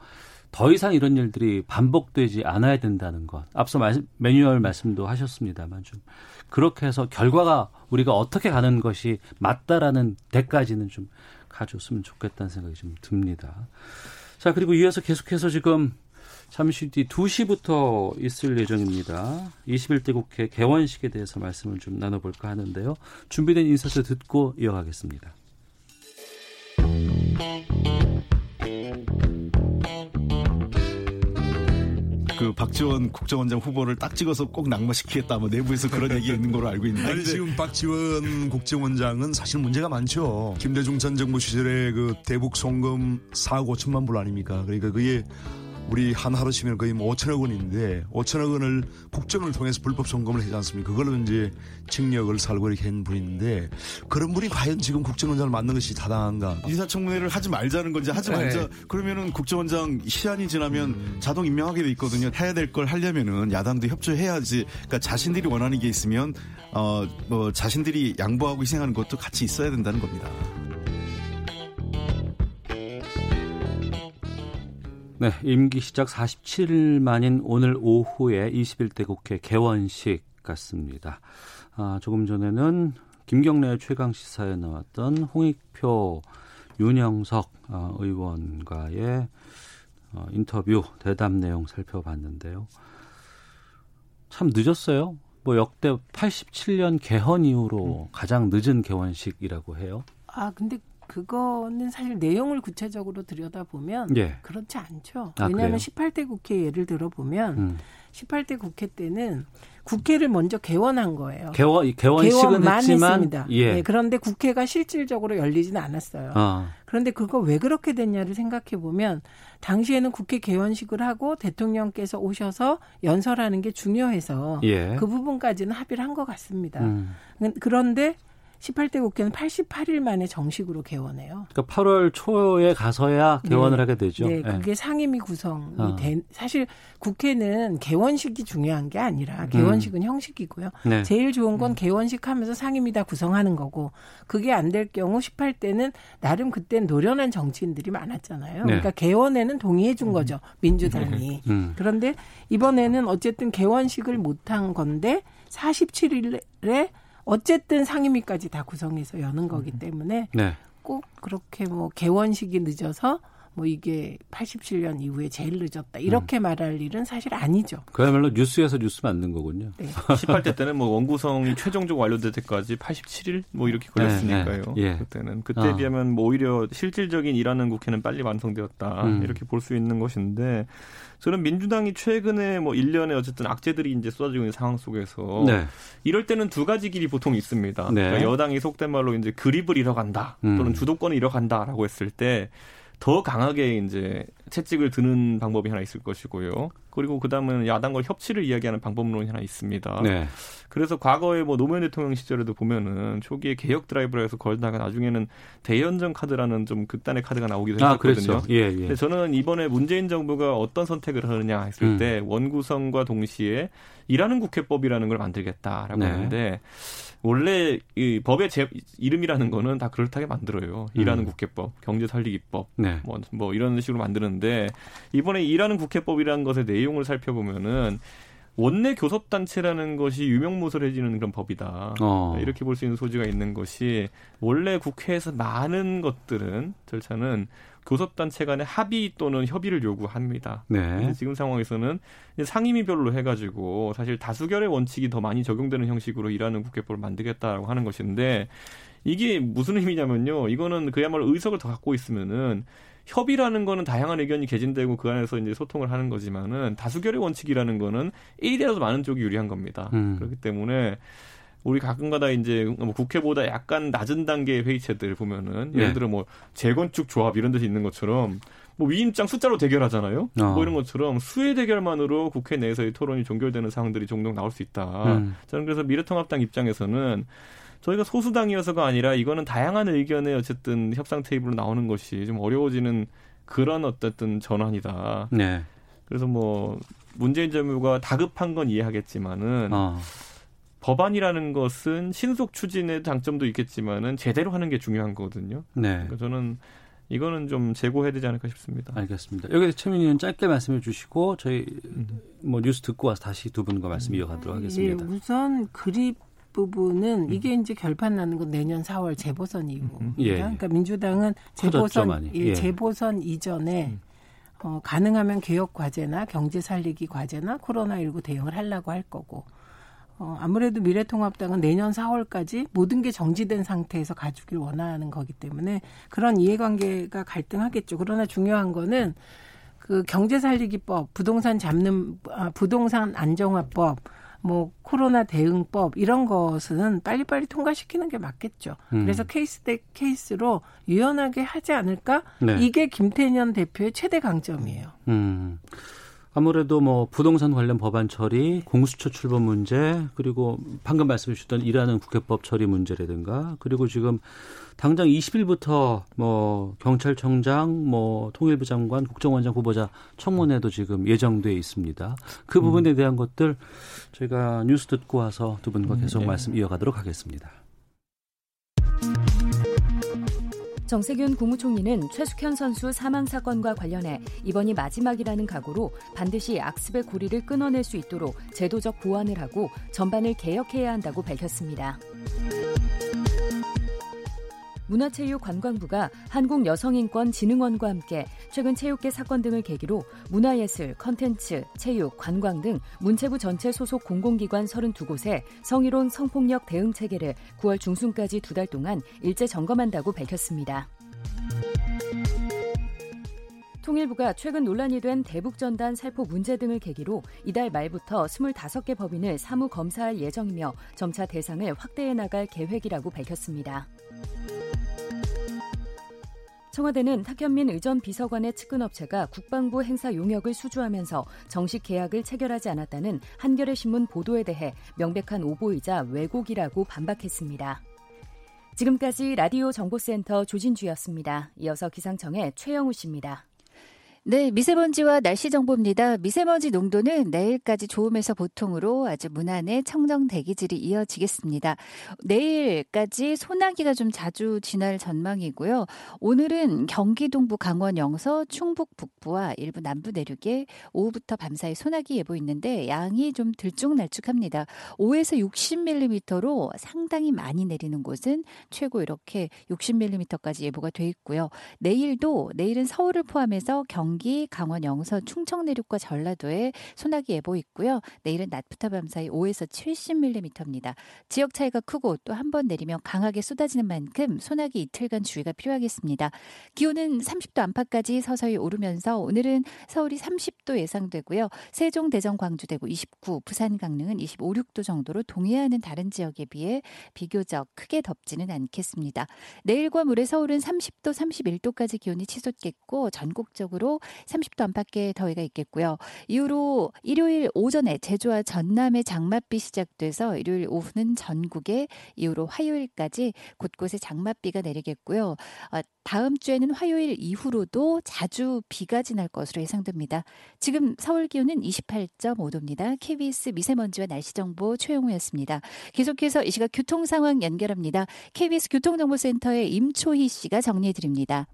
더 이상 이런 일들이 반복되지 않아야 된다는 것. 앞서 말씀, 매뉴얼 말씀도 하셨습니다만 좀 그렇게 해서 결과가 우리가 어떻게 가는 것이 맞다라는 데까지는 좀 가줬으면 좋겠다는 생각이 좀 듭니다. 자, 그리고 이어서 계속해서 지금 잠시 뒤 두 시부터 있을 예정입니다. 이십일 대 국회 개원식에 대해서 말씀을 좀 나눠볼까 하는데요. 준비된 인사를 듣고 이어가겠습니다. 박지원 국정원장 후보를 딱 찍어서 꼭 낙마시키겠다. 뭐 내부에서 그런 얘기 있는 걸로 알고 있는데. 아니, 지금 박지원 국정원장은 사실 문제가 많죠. 김대중 전 정부 시절에 그 대북 송금 사억 오천만 불 아닙니까? 그러니까 그게 우리 한화로 치면 거의 뭐 오천억 원인데 오천억 원을 국정을 통해서 불법 송금을 하지 않습니까? 그걸로 이제 징역을 살고 이렇게 한 분인데 그런 분이 과연 지금 국정원장을 맡는 것이 타당한가? 인사청문회를 하지 말자는 건지 하지 말자. 네. 그러면은 국정원장 시한이 지나면 음. 자동 임명하게 돼 있거든요. 해야 될 걸 하려면은 야당도 협조해야지. 그러니까 자신들이 원하는 게 있으면 어 뭐 자신들이 양보하고 희생하는 것도 같이 있어야 된다는 겁니다. 네, 임기 시작 사십칠 일 만인 오늘 오후에 이십일 대 국회 개원식 갔습니다. 아, 조금 전에는 김경래 최강시사에 나왔던 홍익표, 윤영석 어, 의원과의 어, 인터뷰 대담 내용 살펴봤는데요. 참 늦었어요. 뭐 역대 팔십칠 년 개헌 이후로 음. 가장 늦은 개원식이라고 해요. 아, 근데 그거는 사실 내용을 구체적으로 들여다보면 예. 그렇지 않죠. 아, 왜냐하면 그래요? 십팔 대 국회 예를 들어보면 음. 십팔 대 국회 때는 국회를 먼저 개원한 거예요. 개원, 개원식은 개원만 했지만. 했습니다. 예. 네, 그런데 국회가 실질적으로 열리지는 않았어요. 아. 그런데 그거 왜 그렇게 됐냐를 생각해보면 당시에는 국회 개원식을 하고 대통령께서 오셔서 연설하는 게 중요해서 예. 그 부분까지는 합의를 한 것 같습니다. 음. 그런데 십팔 대 국회는 팔십팔 일 만에 정식으로 개원해요. 그러니까 팔월 초에 가서야 개원을 네. 하게 되죠. 네, 그게 네. 상임위 구성이 아. 된. 사실 국회는 개원식이 중요한 게 아니라 개원식은 음. 형식이고요. 네. 제일 좋은 건 개원식 하면서 상임위 다 구성하는 거고 그게 안 될 경우 십팔 대는 나름 그때는 노련한 정치인들이 많았잖아요. 네. 그러니까 개원에는 동의해 준 거죠. 민주당이. 음. 그런데 이번에는 어쨌든 개원식을 못한 건데 사십칠 일에 어쨌든 상임위까지 다 구성해서 여는 거기 때문에 네. 꼭 그렇게 뭐 개원식이 늦어서 뭐 이게 팔십칠 년 이후에 제일 늦었다 이렇게 음. 말할 일은 사실 아니죠. 그야말로 뉴스에서 뉴스 만든 거군요. 네. 십팔 대 때는 뭐 원구성이 최종적으로 완료될 때까지 팔십칠 일 뭐 이렇게 걸렸으니까요. 네, 네. 예. 그때는 그때에 아. 비하면 뭐 오히려 실질적인 일하는 국회는 빨리 완성되었다 음. 이렇게 볼 수 있는 것인데 저는 민주당이 최근에 뭐 일 년에 어쨌든 악재들이 이제 쏟아지고 있는 상황 속에서 네. 이럴 때는 두 가지 길이 보통 있습니다. 네. 그러니까 여당이 속된 말로 이제 그립을 잃어간다 음. 또는 주도권을 잃어간다라고 했을 때. 더 강하게 이제 채찍을 드는 방법이 하나 있을 것이고요. 그리고 그다음은 야당과 협치를 이야기하는 방법론이 하나 있습니다. 네. 그래서 과거에 뭐 노무현 대통령 시절에도 보면은 초기에 개혁 드라이브라 해서 걸다가 나중에는 대연정 카드라는 좀 극단의 카드가 나오기도 했거든요. 아, 예, 예. 근데 저는 이번에 문재인 정부가 어떤 선택을 하느냐 했을 음. 때 원구성과 동시에 일하는 국회법이라는 걸 만들겠다라고 네. 하는데 원래 이 법의 제, 이름이라는 거는 다 그럴듯하게 만들어요. 일하는 음. 국회법, 경제 살리기법 네. 뭐, 뭐 이런 식으로 만드는데 이번에 일하는 국회법이라는 것의 내용을 살펴보면은 원내 교섭단체라는 것이 유명무실해지는 그런 법이다. 어. 이렇게 볼 수 있는 소지가 있는 것이 원래 국회에서 많은 것들은 절차는 교섭단체 간의 합의 또는 협의를 요구합니다. 네. 지금 상황에서는 상임위별로 해가지고 사실 다수결의 원칙이 더 많이 적용되는 형식으로 일하는 국회법을 만들겠다라고 하는 것인데 이게 무슨 의미냐면요. 이거는 그야말로 의석을 더 갖고 있으면은 협의라는 거는 다양한 의견이 개진되고 그 안에서 이제 소통을 하는 거지만은 다수결의 원칙이라는 거는 일이라도 많은 쪽이 유리한 겁니다. 음. 그렇기 때문에 우리 가끔가다 이제 국회보다 약간 낮은 단계의 회의체들 보면은 예를 들어 뭐 재건축 조합 이런 데서 있는 것처럼 뭐 위임장 숫자로 대결하잖아요. 어. 뭐 이런 것처럼 수의 대결만으로 국회 내에서의 토론이 종결되는 상황들이 종종 나올 수 있다. 음. 저는 그래서 미래통합당 입장에서는 저희가 소수당이어서가 아니라 이거는 다양한 의견의 어쨌든 협상 테이블로 나오는 것이 좀 어려워지는 그런 어쨌든 전환이다. 네. 그래서 뭐 문재인 정부가 다급한 건 이해하겠지만은 어. 법안이라는 것은 신속 추진의 장점도 있겠지만은 제대로 하는 게 중요한 거거든요. 네. 그러니까 저는 이거는 좀 재고해야 되지 않을까 싶습니다. 알겠습니다. 여기서 최민희 의원 짧게 말씀해 주시고 저희 뭐 뉴스 듣고 와서 다시 두 분과 말씀 이어가도록 하겠습니다. 예, 우선 그립 부분은 이게 이제 결판 나는 건 내년 사월 재보선 이후입니다. 예, 예. 그러니까 민주당은 재보선 예, 예. 재보선 이전에 음. 어, 가능하면 개혁 과제나 경제 살리기 과제나 코로나십구 대응을 하려고 할 거고 어, 아무래도 미래통합당은 내년 사월까지 모든 게 정지된 상태에서 가주길 원하는 거기 때문에 그런 이해관계가 갈등하겠죠. 그러나 중요한 거는 그 경제 살리기법, 부동산 잡는 아, 부동산 안정화법, 뭐 코로나 대응법 이런 것은 빨리빨리 통과시키는 게 맞겠죠. 음. 그래서 케이스 대 케이스로 유연하게 하지 않을까? 네. 이게 김태년 대표의 최대 강점이에요. 음. 아무래도 뭐 부동산 관련 법안 처리, 공수처 출범 문제, 그리고 방금 말씀해 주셨던 일하는 국회법 처리 문제라든가, 그리고 지금 당장 이십 일부터 뭐 경찰청장, 뭐 통일부 장관, 국정원장 후보자 청문회도 지금 예정돼 있습니다. 그 부분에 대한 것들 저희가 뉴스 듣고 와서 두 분과 계속 네. 말씀 이어가도록 하겠습니다. 정세균 국무총리는 최숙현 선수 사망 사건과 관련해 이번이 마지막이라는 각오로 반드시 악습의 고리를 끊어낼 수 있도록 제도적 보완을 하고 전반을 개혁해야 한다고 밝혔습니다. 문화체육관광부가 한국여성인권진흥원과 함께 최근 체육계 사건 등을 계기로 문화예술, 콘텐츠, 체육, 관광 등 문체부 전체 소속 공공기관 서른두 곳에 성희롱 성폭력 대응 체계를 구월 중순까지 두 달 동안 일제 점검한다고 밝혔습니다. 통일부가 최근 논란이 된 대북전단 살포 문제 등을 계기로 이달 말부터 스물다섯 개 법인을 사무 검사할 예정이며 점차 대상을 확대해 나갈 계획이라고 밝혔습니다. 청와대는 탁현민 의전 비서관의 측근업체가 국방부 행사 용역을 수주하면서 정식 계약을 체결하지 않았다는 한겨레신문 보도에 대해 명백한 오보이자 왜곡이라고 반박했습니다. 지금까지 라디오 정보센터 조진주였습니다. 이어서 기상청의 최영우 씨입니다. 네, 미세먼지와 날씨 정보입니다. 미세먼지 농도는 내일까지 좋음에서 보통으로 아주 무난의 청정 대기질이 이어지겠습니다. 내일까지 소나기가 좀 자주 지날 전망이고요. 오늘은 경기 동부, 강원 영서, 충북 북부와 일부 남부 내륙에 오후부터 밤사이 소나기 예보 있는데 양이 좀 들쭉날쭉합니다. 오에서 육십 밀리미터로 상당히 많이 내리는 곳은 최고 이렇게 육십 밀리미터까지 예보가 돼 있고요. 내일도 내일은 서울을 포함해서 경 경기, 강원, 영서, 충청 내륙과 전라도에 소나기 예보 있고요. 내일은 낮부터 밤사이 오에서 칠십 밀리미터입니다. 지역 차이가 크고 또 한 번 내리면 강하게 쏟아지는 만큼 소나기 이틀간 주의가 필요하겠습니다. 기온은 삼십 도 안팎까지 서서히 오르면서 오늘은 서울이 삼십 도 예상되고요. 세종, 대전, 광주, 대구 이십구, 부산, 강릉은 이십오, 이십육 도 정도로 동해안은 다른 지역에 비해 비교적 크게 덥지는 않겠습니다. 내일과 모레 서울은 삼십 도, 삼십일 도까지 기온이 치솟겠고 전국적으로 삼십 도 안팎의 더위가 있겠고요. 이후로 일요일 오전에 제주와 전남의 장맛비 시작돼서 일요일 오후는 전국에 이후로 화요일까지 곳곳에 장맛비가 내리겠고요. 다음 주에는 화요일 이후로도 자주 비가 지날 것으로 예상됩니다. 지금 서울 기온은 이십팔 점 오 도입니다. 케이비에스 미세먼지와 날씨정보 최용우였습니다. 계속해서 이 시각 교통상황 연결합니다. 케이비에스 교통정보센터의 임초희 씨가 정리해드립니다.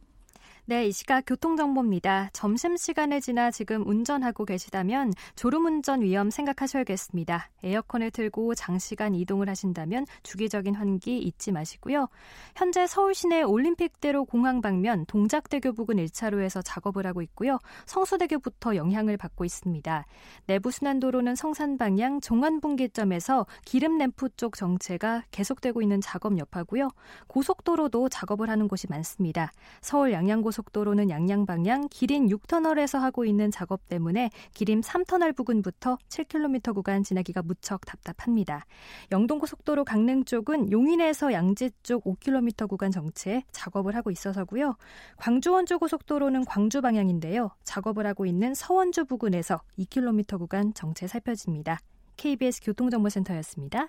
네, 이 시각 교통정보입니다. 점심시간을 지나 지금 운전하고 계시다면 졸음운전 위험 생각하셔야겠습니다. 에어컨을 틀고 장시간 이동을 하신다면 주기적인 환기 잊지 마시고요. 현재 서울시내 올림픽대로 공항 방면 동작대교 부근 일 차로에서 작업을 하고 있고요. 성수대교부터 영향을 받고 있습니다. 내부순환도로는 성산방향 종안분기점에서 기름램프 쪽 정체가 계속되고 있는 작업 여파고요. 고속도로도 작업을 하는 곳이 많습니다. 서울 양양고 고속도로는 양양방향 기린 육 터널에서 하고 있는 작업 때문에 기린 삼 터널 부근부터 칠 킬로미터 구간 지나기가 무척 답답합니다. 영동고속도로 강릉 쪽은 용인에서 양지 쪽 오 킬로미터 구간 정체 작업을 하고 있어서고요. 광주원주 고속도로는 광주 방향인데요. 작업을 하고 있는 서원주 부근에서 이 킬로미터 구간 정체 살펴집니다. 케이비에스 교통정보센터였습니다.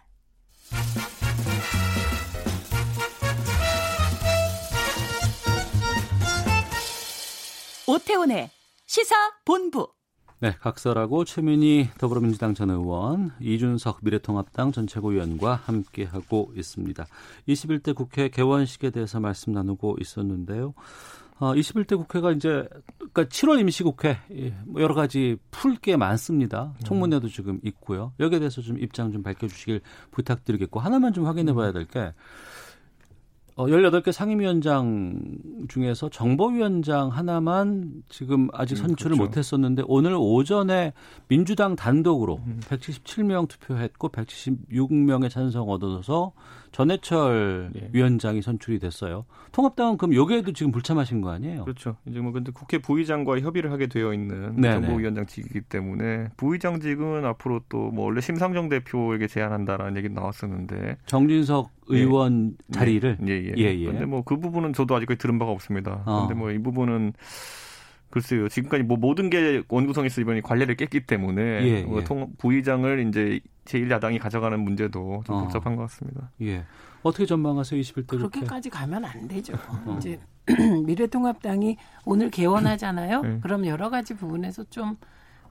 오태훈의 시사본부. 네, 각설하고 최민희 더불어민주당 전 의원, 이준석 미래통합당 전 최고위원과 함께하고 있습니다. 이십일 대 국회 개원식에 대해서 말씀 나누고 있었는데요. 어, 이십일 대 국회가 이제 그러니까 칠월 임시국회 여러 가지 풀 게 많습니다. 청문회도 지금 있고요. 여기에 대해서 좀 입장 좀 밝혀주시길 부탁드리겠고 하나만 좀 확인해 봐야 될 게 열여덟 개 상임위원장 중에서 정보위원장 하나만 지금 아직 선출을 음, 그렇죠. 못했었는데 오늘 오전에 민주당 단독으로 백칠십칠 명 투표했고 백칠십육 명의 찬성 얻어서 전해철 네. 위원장이 선출이 됐어요. 통합당은 그럼 여기에도 지금 불참하신 거 아니에요? 그렇죠. 이제 뭐 근데 국회 부의장과 협의를 하게 되어 있는 정보위원장직이기 때문에 부의장직은 앞으로 또 뭐 원래 심상정 대표에게 제안한다라는 얘기도 나왔었는데 정진석 의원 예. 자리를 예예. 예. 예, 예. 근데 뭐 그 부분은 저도 아직까지 들은 바가 없습니다. 어. 근데 뭐 이 부분은 글쎄요. 지금까지 뭐 모든 게 원구성에서 이번에 관례를 깼기 때문에 예, 예. 부의장을 이제 제일 야당이 가져가는 문제도 좀 복잡한 어. 것 같습니다. 예. 어떻게 전망하세요? 이십일 대 그렇게까지 가면 안 되죠. 어. 이제 미래통합당이 오늘 개원하잖아요. 네. 그럼 여러 가지 부분에서 좀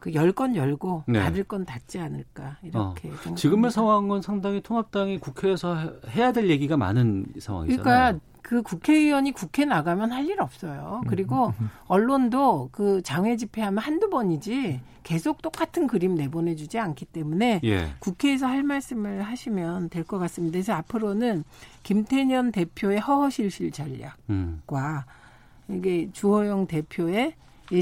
그 열 건 열고 네. 닫을 건 닫지 않을까 이렇게. 어. 지금의 상황은 상당히 통합당이 국회에서 해야 될 얘기가 많은 상황이잖아요. 그러니까 그 국회의원이 국회 나가면 할 일 없어요. 그리고 언론도 그 장외 집회하면 한두 번이지 계속 똑같은 그림 내보내주지 않기 때문에 예. 국회에서 할 말씀을 하시면 될 것 같습니다. 그래서 앞으로는 김태년 대표의 허허실실 전략과 음. 이게 주호영 대표의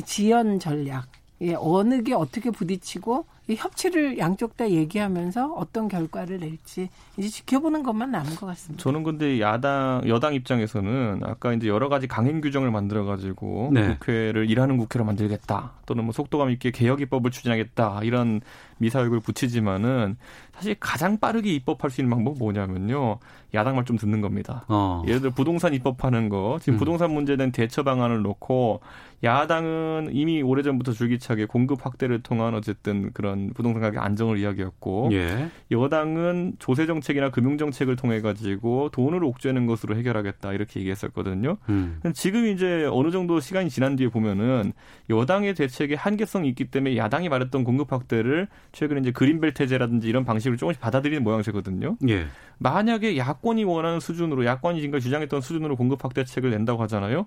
지연 전략. 예, 어느 게 어떻게 부딪히고 이 협치를 양쪽 다 얘기하면서 어떤 결과를 낼지 이제 지켜보는 것만 남은 것 같습니다. 저는 근데 야당 여당 입장에서는 아까 이제 여러 가지 강행 규정을 만들어 가지고 네. 국회를 일하는 국회로 만들겠다 또는 뭐 속도감 있게 개혁 입법을 추진하겠다 이런 미사역을 붙이지만은 사실 가장 빠르게 입법할 수 있는 방법은 뭐냐면요 야당 말 좀 듣는 겁니다. 어. 예를 들어 부동산 입법하는 거 지금 음. 부동산 문제에 대한 대처 방안을 놓고 야당은 이미 오래전부터 줄기차게 공급 확대를 통한 어쨌든 그런 부동산 가격 안정을 이야기했고 예. 여당은 조세 정책이나 금융 정책을 통해 가지고 돈을 옥죄는 것으로 해결하겠다 이렇게 얘기했었거든요. 음. 지금 이제 어느 정도 시간이 지난 뒤에 보면은 여당의 대책에 한계성이 있기 때문에 야당이 말했던 공급 확대를 최근에 이제 그린벨트제라든지 이런 방식을 조금씩 받아들이는 모양새거든요. 예. 만약에 야권이 원하는 수준으로 야권이 지금까지 주장했던 수준으로 공급 확대책을 낸다고 하잖아요.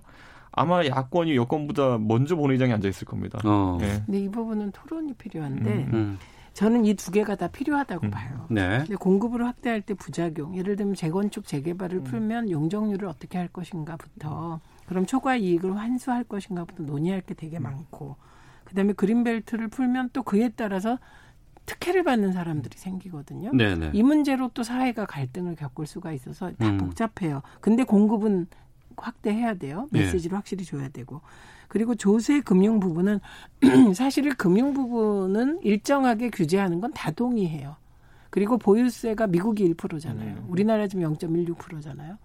아마 야권이 여권보다 먼저 본의장에 앉아 있을 겁니다. 어. 네. 근데 이 부분은 토론이 필요한데 음, 음. 저는 이 두 개가 다 필요하다고 음. 봐요. 네. 근데 공급을 확대할 때 부작용, 예를 들면 재건축 재개발을 음. 풀면 용적률을 어떻게 할 것인가부터, 그럼 초과 이익을 환수할 것인가부터 논의할 게 되게 음. 많고, 그다음에 그린벨트를 풀면 또 그에 따라서 특혜를 받는 사람들이 생기거든요. 네네. 이 문제로 또 사회가 갈등을 겪을 수가 있어서 다 음. 복잡해요. 근데 공급은 확대해야 돼요. 메시지를 예. 확실히 줘야 되고. 그리고 조세 금융 부분은 사실은 금융 부분은 일정하게 규제하는 건 다 동의해요. 그리고 보유세가 미국이 일 퍼센트잖아요. 음. 우리나라 지금 영 점 일육 퍼센트잖아요.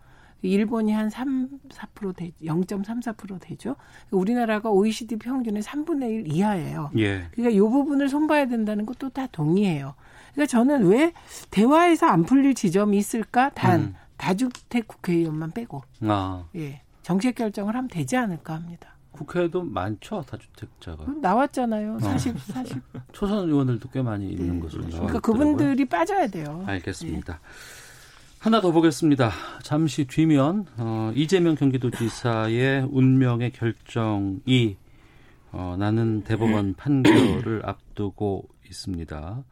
일본이 한 삼, 사 퍼센트 되, 영 점 삼사 퍼센트 되죠. 우리나라가 오이시디 평균의 삼분의 일 이하예요. 예. 그러니까 이 부분을 손봐야 된다는 것도 다 동의해요. 그러니까 저는 왜 대화에서 안 풀릴 지점이 있을까? 단 음. 다주택 국회의원만 빼고 아. 예, 정책 결정을 하면 되지 않을까 합니다. 국회에도 많죠, 다주택자가. 나왔잖아요. 사실 어. 사실 초선 의원들도 꽤 많이 있는 네. 것으로 나왔더라고요. 그러니까 그분들이 빠져야 돼요. 알겠습니다. 예. 하나 더 보겠습니다. 잠시 뒤면 어, 이재명 경기도지사의 운명의 결정이 어, 나는 대법원 판결을 앞두고 있습니다.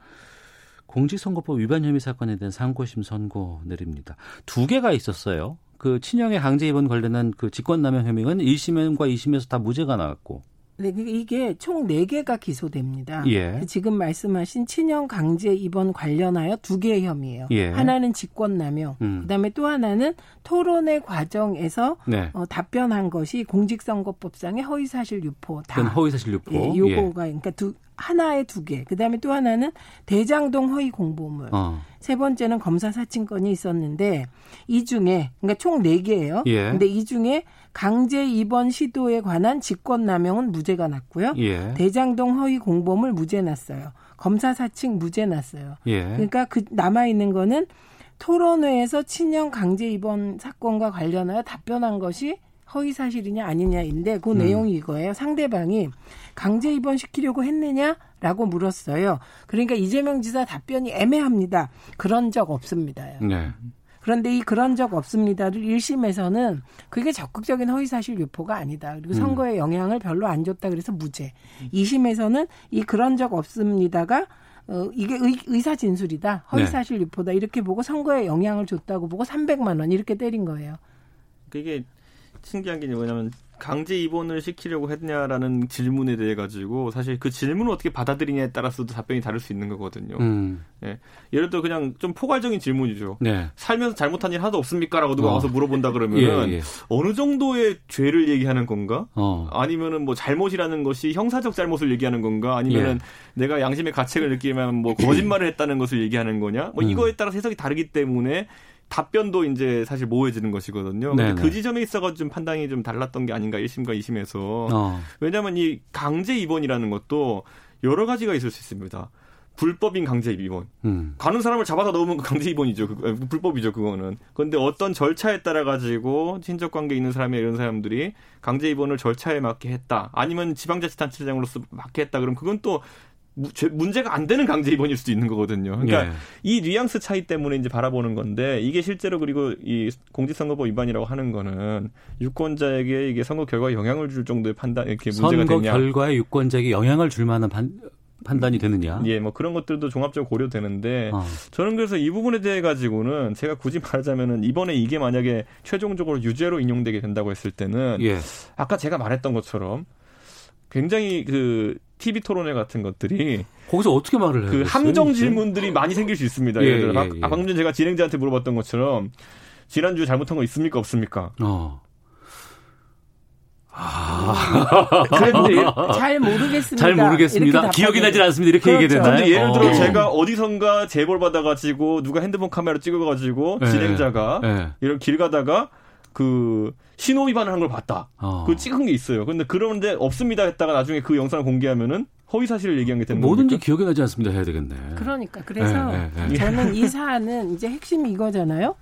공직선거법 위반 혐의 사건에 대한 상고심 선고 내립니다. 두 개가 있었어요. 그 친형의 강제 입원 관련한 그 직권남용 혐의는 일 심과 이 심에서 다 무죄가 나왔고. 네, 이게 총 네 개가 기소됩니다. 예. 지금 말씀하신 친형 강제 입원 관련하여 두 개의 혐의예요. 예. 하나는 직권남용, 음. 그다음에 또 하나는 토론의 과정에서 네. 어, 답변한 것이 공직선거법상의 허위사실 유포다. 허위사실 유포. 예, 요거가 예. 그러니까 두 하나에 두 개. 그다음에 또 하나는 대장동 허위 공보물. 어. 세 번째는 검사 사칭건이 있었는데 이 중에 그러니까 총 네 개예요. 예. 근데 이 중에 강제 입원 시도에 관한 직권남용은 무죄가 났고요. 예. 대장동 허위 공보물 무죄 났어요. 검사 사칭 무죄 났어요. 예. 그러니까 그 남아 있는 거는 토론회에서 친형 강제 입원 사건과 관련하여 답변한 것이 허위 사실이냐 아니냐인데 그 음. 내용이 이거예요. 상대방이 강제 입원시키려고 했느냐라고 물었어요. 그러니까 이재명 지사 답변이 애매합니다. 그런 적 없습니다요. 네. 그런데 이 그런 적 없습니다를 일 심에서는 그게 적극적인 허위사실 유포가 아니다. 그리고 선거에 음. 영향을 별로 안 줬다 그래서 무죄. 이 심에서는 이 그런 적 없습니다가 어, 이게 의, 의사 진술이다. 허위사실 네. 유포다. 이렇게 보고 선거에 영향을 줬다고 보고 삼백만 원 이렇게 때린 거예요. 그게 신기한 게 뭐냐면 강제 입원을 시키려고 했냐라는 질문에 대해 가지고 사실 그 질문을 어떻게 받아들이냐에 따라서도 답변이 다를 수 있는 거거든요. 음. 예. 예를 들어 그냥 좀 포괄적인 질문이죠. 네. 살면서 잘못한 일 하나도 없습니까? 라고 누가 어. 와서 물어본다 그러면은 예, 예. 어느 정도의 죄를 얘기하는 건가? 어. 아니면은 뭐 잘못이라는 것이 형사적 잘못을 얘기하는 건가? 아니면은 예. 내가 양심의 가책을 느끼면 뭐 거짓말을 했다는 것을 얘기하는 거냐? 뭐 음. 이거에 따라서 해석이 다르기 때문에 답변도 이제 사실 모호해지는 것이거든요. 근데 그 지점에 있어서 좀 판단이 좀 달랐던 게 아닌가 일 심과 이 심에서. 어. 왜냐하면 이 강제 입원이라는 것도 여러 가지가 있을 수 있습니다. 불법인 강제 입원. 음. 가는 사람을 잡아다 넣으면 강제 입원이죠. 그, 불법이죠, 그거는. 그런데 어떤 절차에 따라 가지고 친족 관계 있는 사람이나 이런 사람들이 강제 입원을 절차에 맞게 했다. 아니면 지방자치단체장으로서 맞게 했다. 그럼 그건 또 문제가 안 되는 강제 입원일 수도 있는 거거든요. 그러니까 예. 이 뉘앙스 차이 때문에 이제 바라보는 건데 이게 실제로 그리고 이 공직선거법 위반이라고 하는 거는 유권자에게 이게 선거 결과에 영향을 줄 정도의 판단 이렇게 문제가 되냐? 선거 결과에 유권자에게 영향을 줄 만한 반, 판단이 되느냐? 예, 뭐 그런 것들도 종합적으로 고려되는데 어. 저는 그래서 이 부분에 대해 가지고는 제가 굳이 말하자면은 이번에 이게 만약에 최종적으로 유죄로 인용되게 된다고 했을 때는 예. 아까 제가 말했던 것처럼 굉장히 그 티비 토론회 같은 것들이 거기서 어떻게 말을 해요? 그 함정 질문들이 많이 생길 수 있습니다. 예, 예를 들어 예, 예. 방금 전 제가 진행자한테 물어봤던 것처럼 지난주 잘못한 거 있습니까? 없습니까? 어. 아. 잘 모르겠습니다. 잘 모르겠습니다. 기억이 나질 않습니다. 이렇게 그렇죠. 얘기해야 되나요? 근데 예를 들어 어. 제가 어디선가 제보를 받아가지고 누가 핸드폰 카메라 찍어가지고 예, 진행자가 예. 이런 길 가다가 그 신호 위반을 한 걸 봤다. 어. 그걸 찍은 게 있어요. 그런데 그런데 없습니다 했다가 나중에 그 영상을 공개하면은 허위 사실을 얘기한 게 되는 거죠. 뭐든지 기억이 나지 않습니다 해야 되겠네. 그러니까 그래서 네, 네, 네. 저는 이 사안은 이제 핵심이 이거잖아요.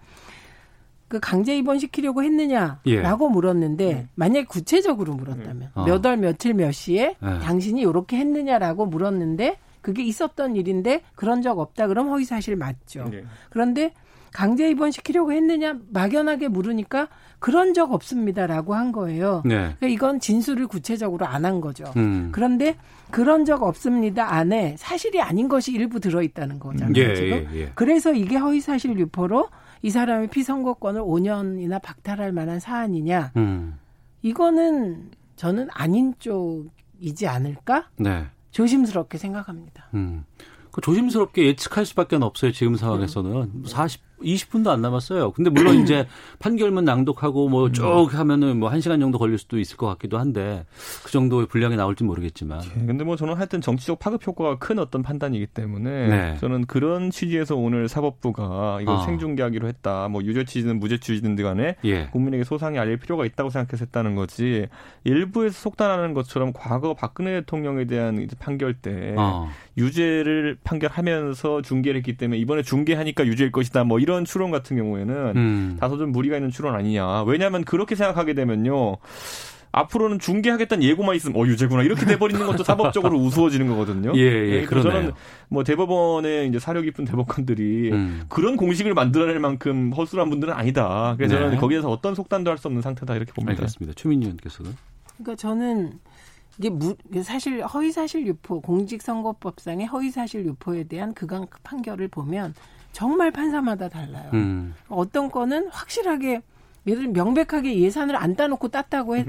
그 강제 입원시키려고 했느냐라고 예. 물었는데 만약에 구체적으로 물었다면 어. 몇 월 며칠 몇 시에 네. 당신이 이렇게 했느냐라고 물었는데 그게 있었던 일인데 그런 적 없다. 그럼 허위 사실 맞죠. 네. 그런데 강제 입원시키려고 했느냐 막연하게 물으니까 그런 적 없습니다라고 한 거예요. 네. 그러니까 이건 진술을 구체적으로 안 한 거죠. 음. 그런데 그런 적 없습니다 안에 사실이 아닌 것이 일부 들어있다는 거잖아요. 예, 지금. 예, 예. 그래서 이게 허위사실 유포로 이 사람의 피선거권을 오 년이나 박탈할 만한 사안이냐. 음. 이거는 저는 아닌 쪽이지 않을까 네. 조심스럽게 생각합니다. 음. 조심스럽게 예측할 수밖에 없어요. 지금 상황에서는 사십, 이십 분도 안 남았어요. 근데 물론 이제 판결문 낭독하고 뭐 쭉 하면은 뭐 한 시간 정도 걸릴 수도 있을 것 같기도 한데 그 정도의 분량이 나올지 모르겠지만. 예, 근데 뭐 저는 하여튼 정치적 파급 효과가 큰 어떤 판단이기 때문에 네. 저는 그런 취지에서 오늘 사법부가 이걸 어. 생중계하기로 했다. 뭐 유죄 취지든 무죄 취지든 간에 예. 국민에게 소상히 알릴 필요가 있다고 생각해서 했다는 거지. 일부에서 속단하는 것처럼 과거 박근혜 대통령에 대한 판결 때 어. 유죄를 판결하면서 중계를 했기 때문에 이번에 중계하니까 유죄일 것이다. 뭐 이런 추론 같은 경우에는 음. 다소 좀 무리가 있는 추론 아니냐. 왜냐하면 그렇게 생각하게 되면요. 앞으로는 중개하겠다는 예고만 있으면 어 유죄구나 이렇게 돼버리는 것도 사법적으로 우스워지는 거거든요. 예, 예, 예 그러네요. 저는 뭐 대법원의 이제 사려 깊은 대법관들이 음. 그런 공식을 만들어낼 만큼 허술한 분들은 아니다. 그래서 네. 저는 거기에서 어떤 속단도 할 수 없는 상태다 이렇게 봅니다. 알겠습니다. 최민희 의원께서는. 그러니까 저는 이게 무, 사실 허위사실 유포 공직선거법상의 허위사실 유포에 대한 그간 판결을 보면 정말 판사마다 달라요. 음. 어떤 거는 확실하게 예를 명백하게 예산을 안 따놓고 땄다고 했,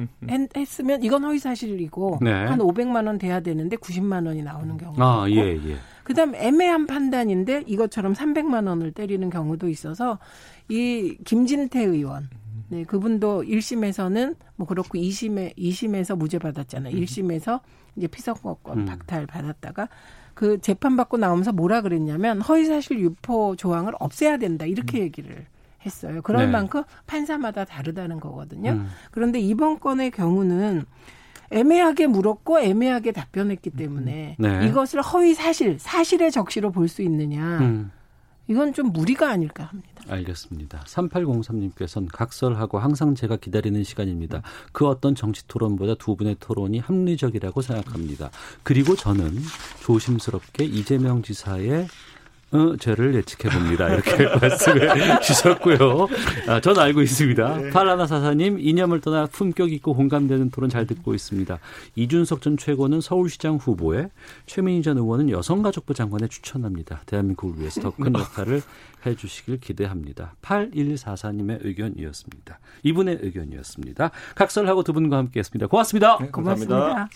했으면 이건 허위사실이고 네. 한 오백만 원 돼야 되는데 구십만 원이 나오는 경우도 아, 있고 예, 예. 그다음 애매한 판단인데 이것처럼 삼백만 원을 때리는 경우도 있어서 이 김진태 의원 네, 그분도 일 심에서는 뭐 그렇고 이 심에, 이 심에서 무죄 받았잖아요. 일 심에서 이제 피선거권 음. 박탈 받았다가 그 재판받고 나오면서 뭐라 그랬냐면 허위사실 유포 조항을 없애야 된다 이렇게 얘기를 했어요. 그럴 네. 만큼 판사마다 다르다는 거거든요. 음. 그런데 이번 건의 경우는 애매하게 물었고 애매하게 답변했기 때문에 네. 이것을 허위사실, 사실의 적시로 볼 수 있느냐. 음. 이건 좀 무리가 아닐까 합니다. 알겠습니다. 삼팔공삼 님께서는 각설하고 항상 제가 기다리는 시간입니다. 그 어떤 정치 토론보다 두 분의 토론이 합리적이라고 생각합니다. 그리고 저는 조심스럽게 이재명 지사의 어, 죄를 예측해봅니다. 이렇게 말씀해 주셨고요. 아, 전 알고 있습니다. 네. 팔하나사사님, 이념을 떠나 품격 있고 공감되는 토론 잘 듣고 있습니다. 이준석 전 최고는 서울시장 후보에, 최민희 전 의원은 여성가족부 장관에 추천합니다. 대한민국을 위해서 더 큰 역할을 해 주시길 기대합니다. 팔천백사십사님의 의견이었습니다. 이분의 의견이었습니다. 각설하고 두 분과 함께했습니다. 고맙습니다. 네, 고맙습니다. 고맙습니다.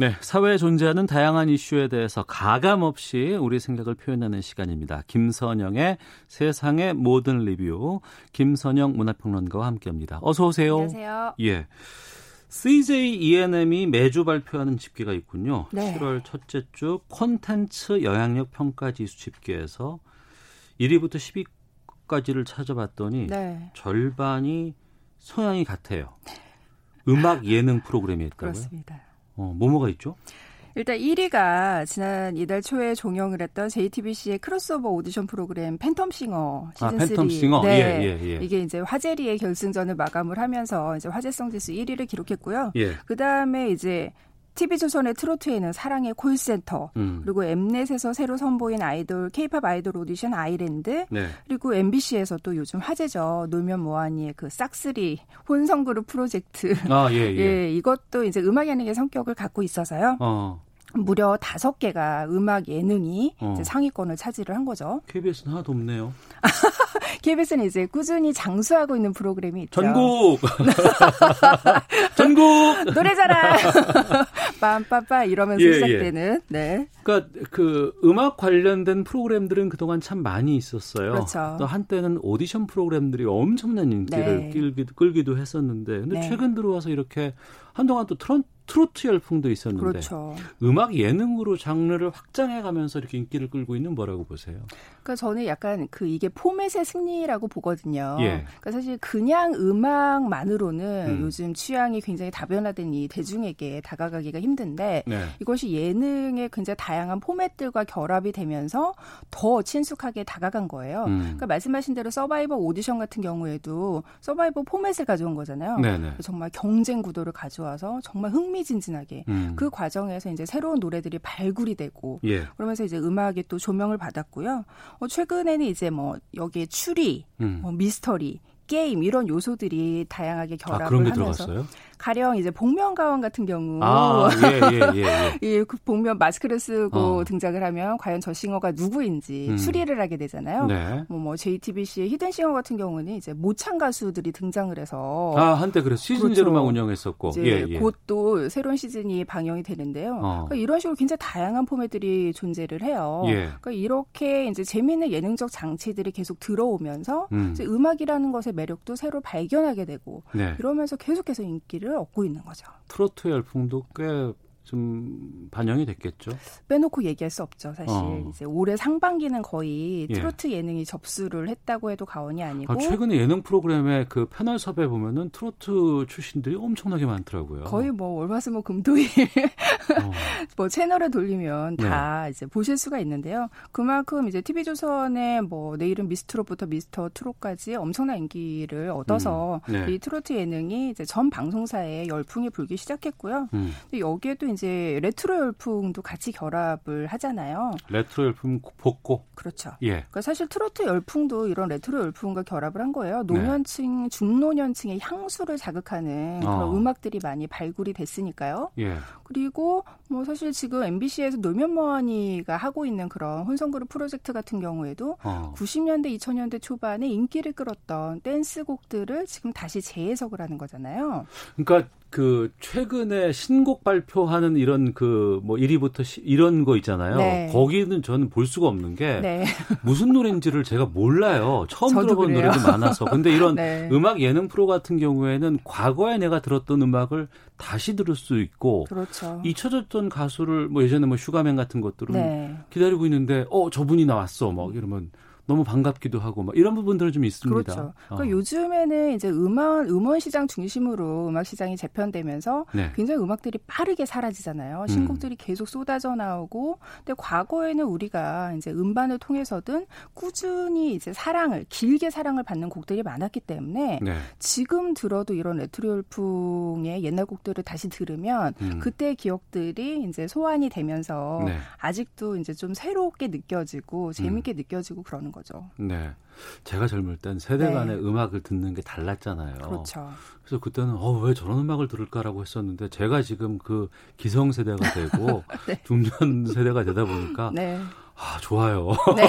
네, 사회에 존재하는 다양한 이슈에 대해서 가감없이 우리 생각을 표현하는 시간입니다. 김선영의 세상의 모든 리뷰, 김선영 문화평론가와 함께합니다. 어서 오세요. 안녕하세요. 예, 씨제이 이엔엠이 매주 발표하는 집계가 있군요. 네. 칠월 첫째 주 콘텐츠 영향력 평가 지수 집계에서 일 위부터 십 위까지를 찾아봤더니 네. 절반이 성향이 같아요. 네. 음악 예능 프로그램이 있다고요? 그렇습니다. 어, 뭐뭐가 있죠? 일단 일 위가 지난 이달 초에 종영을 했던 제이티비씨의 크로스오버 오디션 프로그램 팬텀싱어 시즌 삼. 아, 팬텀싱어? 네. 예, 예, 예. 이게 이제 화제리의 결승전을 마감을 하면서 이제 화제성 지수 일 위를 기록했고요. 예. 그 다음에 이제 티비조선의 트로트에는 사랑의 콜센터, 음. 그리고 엠넷에서 새로 선보인 아이돌, 케이팝 아이돌 오디션 아이랜드, 네. 그리고 엠비씨에서 또 요즘 화제죠. 놀면 뭐하니의 그 싹쓰리 혼성그룹 프로젝트. 아, 예, 예. 예, 이것도 이제 음악 예능의 성격을 갖고 있어서요. 어. 무려 다섯 개가 음악 예능이 어. 이제 상위권을 차지를 한 거죠. 케이비에스는 하나도 없네요. 케이비에스는 이제 꾸준히 장수하고 있는 프로그램이 있죠. 전국! 전국! 노래자랑! 빰빠빠 이러면서 예, 시작되는. 예. 네. 그러니까 그 음악 관련된 프로그램들은 그동안 참 많이 있었어요. 그렇죠. 또 한때는 오디션 프로그램들이 엄청난 인기를 네. 끌기도, 끌기도 했었는데 근데 네. 최근 들어와서 이렇게 한동안 또 트런, 트로트 열풍도 있었는데 그렇죠. 음악 예능으로 장르를 확장해가면서 이렇게 인기를 끌고 있는 뭐라고 보세요? 그러니까 저는 약간 그 이게 포맷의 승리라고 보거든요. 예. 그러니까 사실 그냥 음악만으로는 음. 요즘 취향이 굉장히 다변화된 이 대중에게 다가가기가 힘든데 네. 이것이 예능의 굉장히 다양한 포맷들과 결합이 되면서 더 친숙하게 다가간 거예요. 음. 그러니까 말씀하신 대로 서바이버 오디션 같은 경우에도 서바이버 포맷을 가져온 거잖아요. 네네. 정말 경쟁 구도를 가져와 와서 정말 흥미진진하게 음. 그 과정에서 이제 새로운 노래들이 발굴이 되고 예. 그러면서 이제 음악이 또 조명을 받았고요. 어, 최근에는 이제 뭐 여기에 추리, 음. 뭐 미스터리, 게임 이런 요소들이 다양하게 결합을 아, 그런 게 하면서 들어갔어요? 가령 이제 복면가왕 같은 경우 아, 예, 예, 예, 예. 예, 그 복면 마스크를 쓰고 어. 등장을 하면 과연 저 싱어가 누구인지 음. 추리를 하게 되잖아요. 네. 뭐, 뭐 제이티비씨의 히든싱어 같은 경우는 이제 모창 가수들이 등장을 해서 아 한때 그래서 시즌제로만 그렇죠. 운영했었고 예, 예. 곧 또 새로운 시즌이 방영이 되는데요. 어. 그러니까 이런 식으로 굉장히 다양한 포맷들이 존재를 해요. 예. 그러니까 이렇게 이제 재미있는 예능적 장치들이 계속 들어오면서 음. 이제 음악이라는 것의 매력도 새로 발견하게 되고 네. 이러면서 계속해서 인기를 얻고 있는 거죠. 트로트 열풍도 꽤 좀 반영이 됐겠죠. 빼놓고 얘기할 수 없죠. 사실 어. 이제 올해 상반기는 거의 트로트 예. 예능이 접수를 했다고 해도 과언이 아니고. 아, 최근에 예능 프로그램에 그 패널 섭외 보면은 트로트 출신들이 엄청나게 많더라고요. 거의 뭐 월화수목 금토일 어. 뭐 채널을 돌리면 다 네. 이제 보실 수가 있는데요. 그만큼 이제 티비조선의 뭐 내일은 미스트롯부터 미스터 트롯까지 엄청난 인기를 얻어서 음. 네. 이 트로트 예능이 이제 전 방송사에 열풍이 불기 시작했고요. 음. 근데 여기에 또 이제 이제 레트로 열풍도 같이 결합을 하잖아요. 레트로 열풍 복고. 그렇죠. 예. 그러니까 사실 트로트 열풍도 이런 레트로 열풍과 결합을 한 거예요. 노년층, 네. 중노년층의 향수를 자극하는 그런 어. 음악들이 많이 발굴이 됐으니까요. 예. 그리고 뭐 사실 지금 엠비씨에서 놀면 뭐하니가 하고 있는 그런 혼성그룹 프로젝트 같은 경우에도 어. 구십 년대, 이천 년대 초반에 인기를 끌었던 댄스곡들을 지금 다시 재해석을 하는 거잖아요. 그러니까 그 최근에 신곡 발표하는 이런 그 뭐 일 위부터 시, 이런 거 있잖아요. 네. 거기는 저는 볼 수가 없는 게 네. 무슨 노래인지를 제가 몰라요. 처음 들어본 그래요. 노래도 많아서. 근데 이런 네. 음악 예능 프로 같은 경우에는 과거에 내가 들었던 음악을 다시 들을 수 있고 그렇죠. 잊혀졌던 가수를 뭐 예전에 뭐 슈가맨 같은 것들은 네. 기다리고 있는데 어 저분이 나왔어 막 이러면 너무 반갑기도 하고 막 이런 부분들은 좀 있습니다. 그렇죠. 그러니까 어. 요즘에는 이제 음원 음원 시장 중심으로 음악 시장이 재편되면서 네. 굉장히 음악들이 빠르게 사라지잖아요. 신곡들이 음. 계속 쏟아져 나오고, 근데 과거에는 우리가 이제 음반을 통해서든 꾸준히 이제 사랑을 길게 사랑을 받는 곡들이 많았기 때문에 네. 지금 들어도 이런 레트로풍의 옛날 곡들을 다시 들으면 음. 그때의 기억들이 이제 소환이 되면서 네. 아직도 이제 좀 새롭게 느껴지고 재밌게 음. 느껴지고 그러는 거. 거죠. 네, 제가 젊을 땐 세대 간의 네. 음악을 듣는 게 달랐잖아요. 그렇죠. 그래서 그때는 어, 왜 저런 음악을 들을까라고 했었는데 제가 지금 그 기성세대가 되고 네. 중년세대가 되다 보니까 네. 아, 좋아요. 네.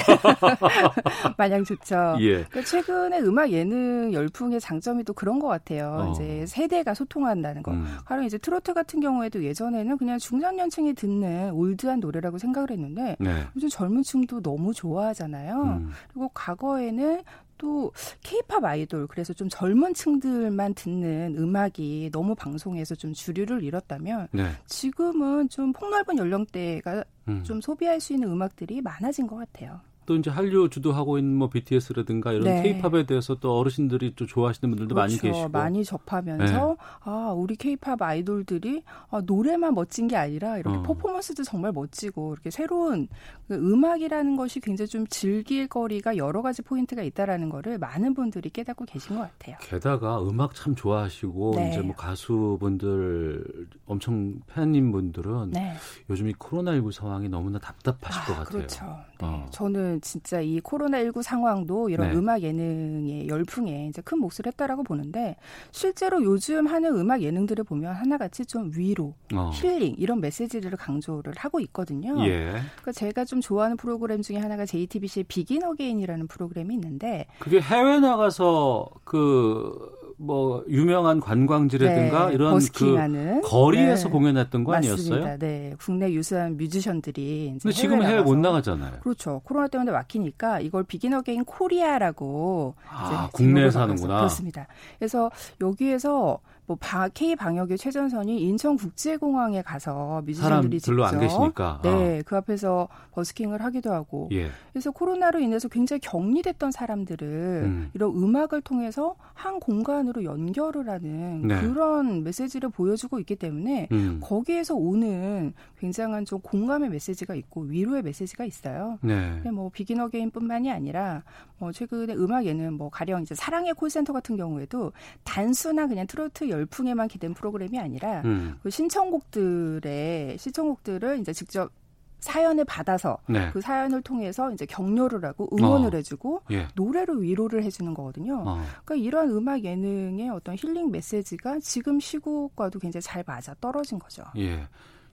마냥 좋죠. 예. 그러니까 최근에 음악 예능 열풍의 장점이 또 그런 것 같아요. 어. 이제 세대가 소통한다는 거. 음. 바로 이제 트로트 같은 경우에도 예전에는 그냥 중장년층이 듣는 올드한 노래라고 생각을 했는데 네. 요즘 젊은 층도 너무 좋아하잖아요. 음. 그리고 과거에는 또 케이팝 아이돌, 그래서 좀 젊은 층들만 듣는 음악이 너무 방송에서 좀 주류를 이뤘다면 네. 지금은 좀 폭넓은 연령대가 음. 좀 소비할 수 있는 음악들이 많아진 것 같아요. 또 이제 한류 주도하고 있는 뭐 비티에스라든가 이런 케이팝에 네. 대해서 또 어르신들이 또 좋아하시는 분들도 그렇죠. 많이 계시고. 많이 접하면서 네. 아, 우리 케이팝 아이돌들이 아, 노래만 멋진 게 아니라 이렇게 어. 퍼포먼스도 정말 멋지고 이렇게 새로운 그 음악이라는 것이 굉장히 좀 즐길 거리가 여러 가지 포인트가 있다라는 거를 많은 분들이 깨닫고 계신 것 같아요. 게다가 음악 참 좋아하시고 네. 이제 뭐 가수분들 엄청 팬인 분들은 네. 요즘 이 코로나십구 상황이 너무나 답답하실 아, 것 같아요. 그렇죠. 네. 어. 저는 진짜 이 코로나십구 상황도 이런 네. 음악 예능의 열풍에 이제 큰 몫을 했다라고 보는데 실제로 요즘 하는 음악 예능들을 보면 하나같이 좀 위로, 어. 힐링 이런 메시지를 강조를 하고 있거든요. 예. 그러니까 제가 좀 좋아하는 프로그램 중에 하나가 제이티비씨의 비긴 어게인이라는 프로그램이 있는데 그게 해외 나가서 그 뭐 유명한 관광지라든가 네, 이런 그 거리에서 네. 공연했던 거 아니었어요? 맞습니다. 네, 국내 유수한 뮤지션들이. 근데 지금은 해외 못 나가잖아요. 그렇죠. 코로나 때문에 막히니까 이걸 비긴 어게인 코리아라고. 아, 국내에서 하는구나. 그렇습니다. 그래서 여기에서. 뭐 K 방역의 최전선이 인천국제공항에 가서 뮤지션들이 직접 사람 별로 안 계시니까. 네, 어. 그 앞에서 버스킹을 하기도 하고. 예. 그래서 코로나로 인해서 굉장히 격리됐던 사람들을 음. 이런 음악을 통해서 한 공간으로 연결을 하는 네. 그런 메시지를 보여주고 있기 때문에 음. 거기에서 오는 굉장한 좀 공감의 메시지가 있고 위로의 메시지가 있어요. 네. 근데 뭐 비긴 어게인뿐만이 아니라 뭐 최근에 음악 예능 뭐 가령 이제 사랑의 콜센터 같은 경우에도 단순한 그냥 트로트 열 열풍에만 기댄 프로그램이 아니라 음. 그 신청곡들의 신청곡들을 이제 직접 사연을 받아서 네. 그 사연을 통해서 이제 격려를 하고 응원을 어. 해주고 예. 노래로 위로를 해주는 거거든요. 어. 그러니까 이런 음악 예능의 어떤 힐링 메시지가 지금 시국과도 굉장히 잘 맞아 떨어진 거죠. 예.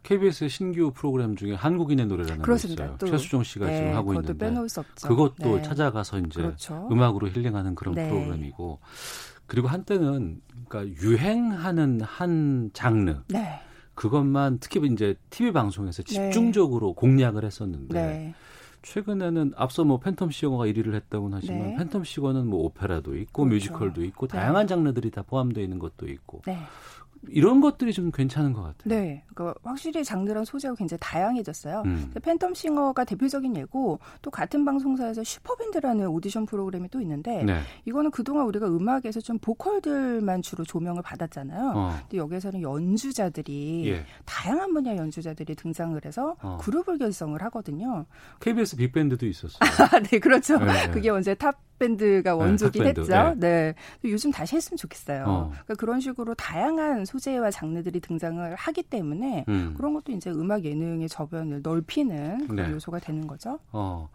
케이비에스의 신규 프로그램 중에 한국인의 노래라는 게 있어요. 또, 최수종 씨가 네, 지금 하고 그것도 있는데 빼놓을 수 없죠. 그것도 네. 찾아가서 이제 그렇죠. 음악으로 힐링하는 그런 네. 프로그램이고 그리고 한때는 그러니까 유행하는 한 장르 네. 그것만 특히 이제 티비 방송에서 집중적으로 네. 공략을 했었는데 네. 최근에는 앞서 뭐 팬텀싱어가 일 위를 했다고는 하지만 네. 팬텀싱어는 뭐 오페라도 있고 그렇죠. 뮤지컬도 있고 다양한 네. 장르들이 다 포함되어 있는 것도 있고 네. 이런 것들이 좀 괜찮은 것 같아요. 네, 그러니까 확실히 장르랑 소재가 굉장히 다양해졌어요. 음. 팬텀싱어가 대표적인 예고 또 같은 방송사에서 슈퍼밴드라는 오디션 프로그램이 또 있는데 네. 이거는 그동안 우리가 음악에서 좀 보컬들만 주로 조명을 받았잖아요. 어. 근데 여기에서는 연주자들이 예. 다양한 분야 연주자들이 등장을 해서 어. 그룹을 결성을 하거든요. 케이비에스 빅밴드도 있었어요. 네, 그렇죠. 네. 그게 언제 탑 밴드가 원조긴 네, 했죠. 네. 네, 요즘 다시 했으면 좋겠어요. 어. 그러니까 그런 식으로 다양한 소재와 장르들이 등장을 하기 때문에 음. 그런 것도 이제 음악 예능의 저변을 넓히는 그런 네. 요소가 되는 거죠. 어.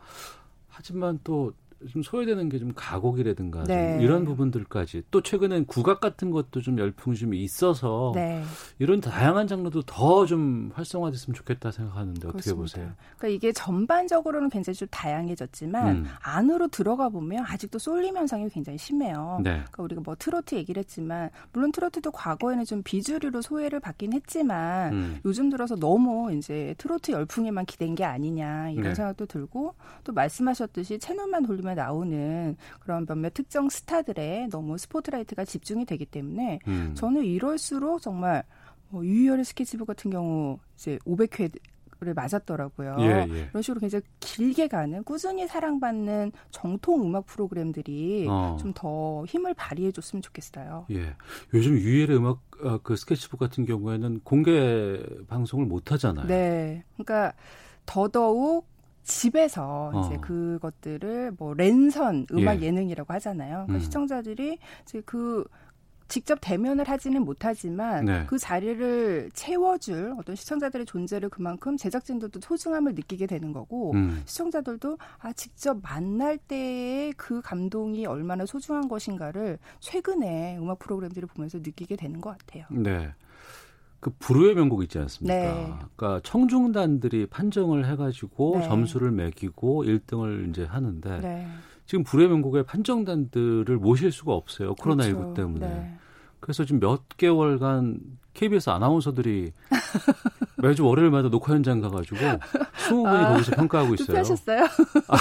하지만 또 좀 소외되는 게 좀 가곡이라든가 네. 좀 이런 부분들까지 또 최근엔 국악 같은 것도 좀 열풍이 좀 있어서 네. 이런 다양한 장르도 더 좀 활성화됐으면 좋겠다 생각하는데 어떻게 그렇습니다. 보세요? 그러니까 이게 전반적으로는 굉장히 좀 다양해졌지만 음. 안으로 들어가 보면 아직도 쏠림 현상이 굉장히 심해요. 네. 그러니까 우리가 뭐 트로트 얘기를 했지만 물론 트로트도 과거에는 좀 비주류로 소외를 받긴 했지만 음. 요즘 들어서 너무 이제 트로트 열풍에만 기댄 게 아니냐 이런 네. 생각도 들고 또 말씀하셨듯이 채널만 돌리면 나오는 그런 몇몇 특정 스타들의 너무 스포트라이트가 집중이 되기 때문에 음. 저는 이럴수록 정말 뭐 유희열의 스케치북 같은 경우 이제 오백 회를 맞았더라고요. 예, 예. 이런 식으로 굉장히 길게 가는 꾸준히 사랑받는 정통 음악 프로그램들이 어. 좀 더 힘을 발휘해줬으면 좋겠어요. 예, 요즘 유희열의 음악 아, 그 스케치북 같은 경우에는 공개 방송을 못 하잖아요. 네, 그러니까 더더욱 집에서 어. 이제 그것들을 뭐 랜선 음악 예. 예능이라고 하잖아요. 그러니까 음. 시청자들이 이제 그 직접 대면을 하지는 못하지만 네. 그 자리를 채워줄 어떤 시청자들의 존재를 그만큼 제작진들도 소중함을 느끼게 되는 거고 음. 시청자들도 아 직접 만날 때의 그 감동이 얼마나 소중한 것인가를 최근에 음악 프로그램들을 보면서 느끼게 되는 것 같아요. 네. 그 불후의 명곡 있지 않습니까? 네. 그러니까 청중단들이 판정을 해가지고 네. 점수를 매기고 일 등을 이제 하는데 네. 지금 불후의 명곡의 판정단들을 모실 수가 없어요. 코로나십구 그렇죠. 때문에. 네. 그래서 지금 몇 개월간 케이비에스 아나운서들이 매주 월요일마다 녹화 현장 가가지고 이십 분이 아, 거기서 평가하고 있어요. 투표하셨어요? 아,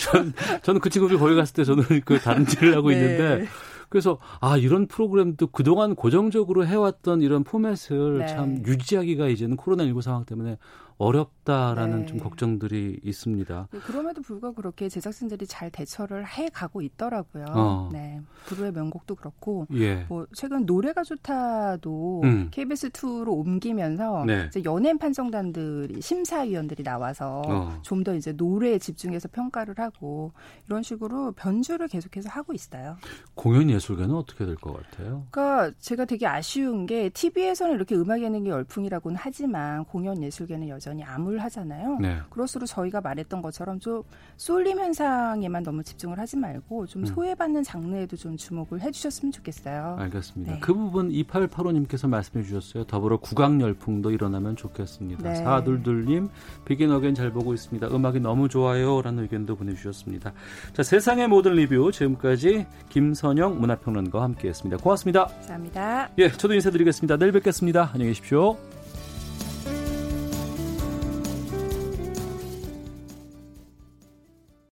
전, 저는 그 친구들이 거기 갔을 때 저는 그 다른 일을 하고 네. 있는데 그래서 아 이런 프로그램도 그동안 고정적으로 해왔던 이런 포맷을 네. 참 유지하기가 이제는 코로나십구 상황 때문에 어렵다라는 네. 좀 걱정들이 있습니다. 그럼에도 불구하고 그렇게 제작진들이 잘 대처를 해가고 있더라고요. 어. 네, 불후의 명곡도 그렇고 예. 뭐 최근 노래가 좋다도 음. 케이비에스 투로 옮기면서 네. 이제 연예인 판정단들이 심사위원들이 나와서 어. 좀 더 이제 노래에 집중해서 평가를 하고 이런 식으로 변주를 계속해서 하고 있어요. 공연 예술계는 어떻게 될 것 같아요? 그러니까 제가 되게 아쉬운 게 티비에서는 이렇게 음악 예능의 열풍이라고는 하지만 공연 예술계는 여전히 암울하잖아요. 네. 그럴수록 저희가 말했던 것처럼 좀 쏠림 현상에만 너무 집중을 하지 말고 좀 소외받는 장르에도 좀 주목을 해주셨으면 좋겠어요. 알겠습니다. 네. 그 부분 이팔팔오 님께서 말씀해 주셨어요. 더불어 국악 열풍도 일어나면 좋겠습니다. 네. 사둘둘님 비긴 어게인 잘 보고 있습니다. 음악이 너무 좋아요 라는 의견도 보내주셨습니다. 자, 세상의 모든 리뷰 지금까지 김선영 문화평론가와 함께했습니다. 고맙습니다. 감사합니다. 예, 저도 인사드리겠습니다. 내일 뵙겠습니다. 안녕히 계십시오.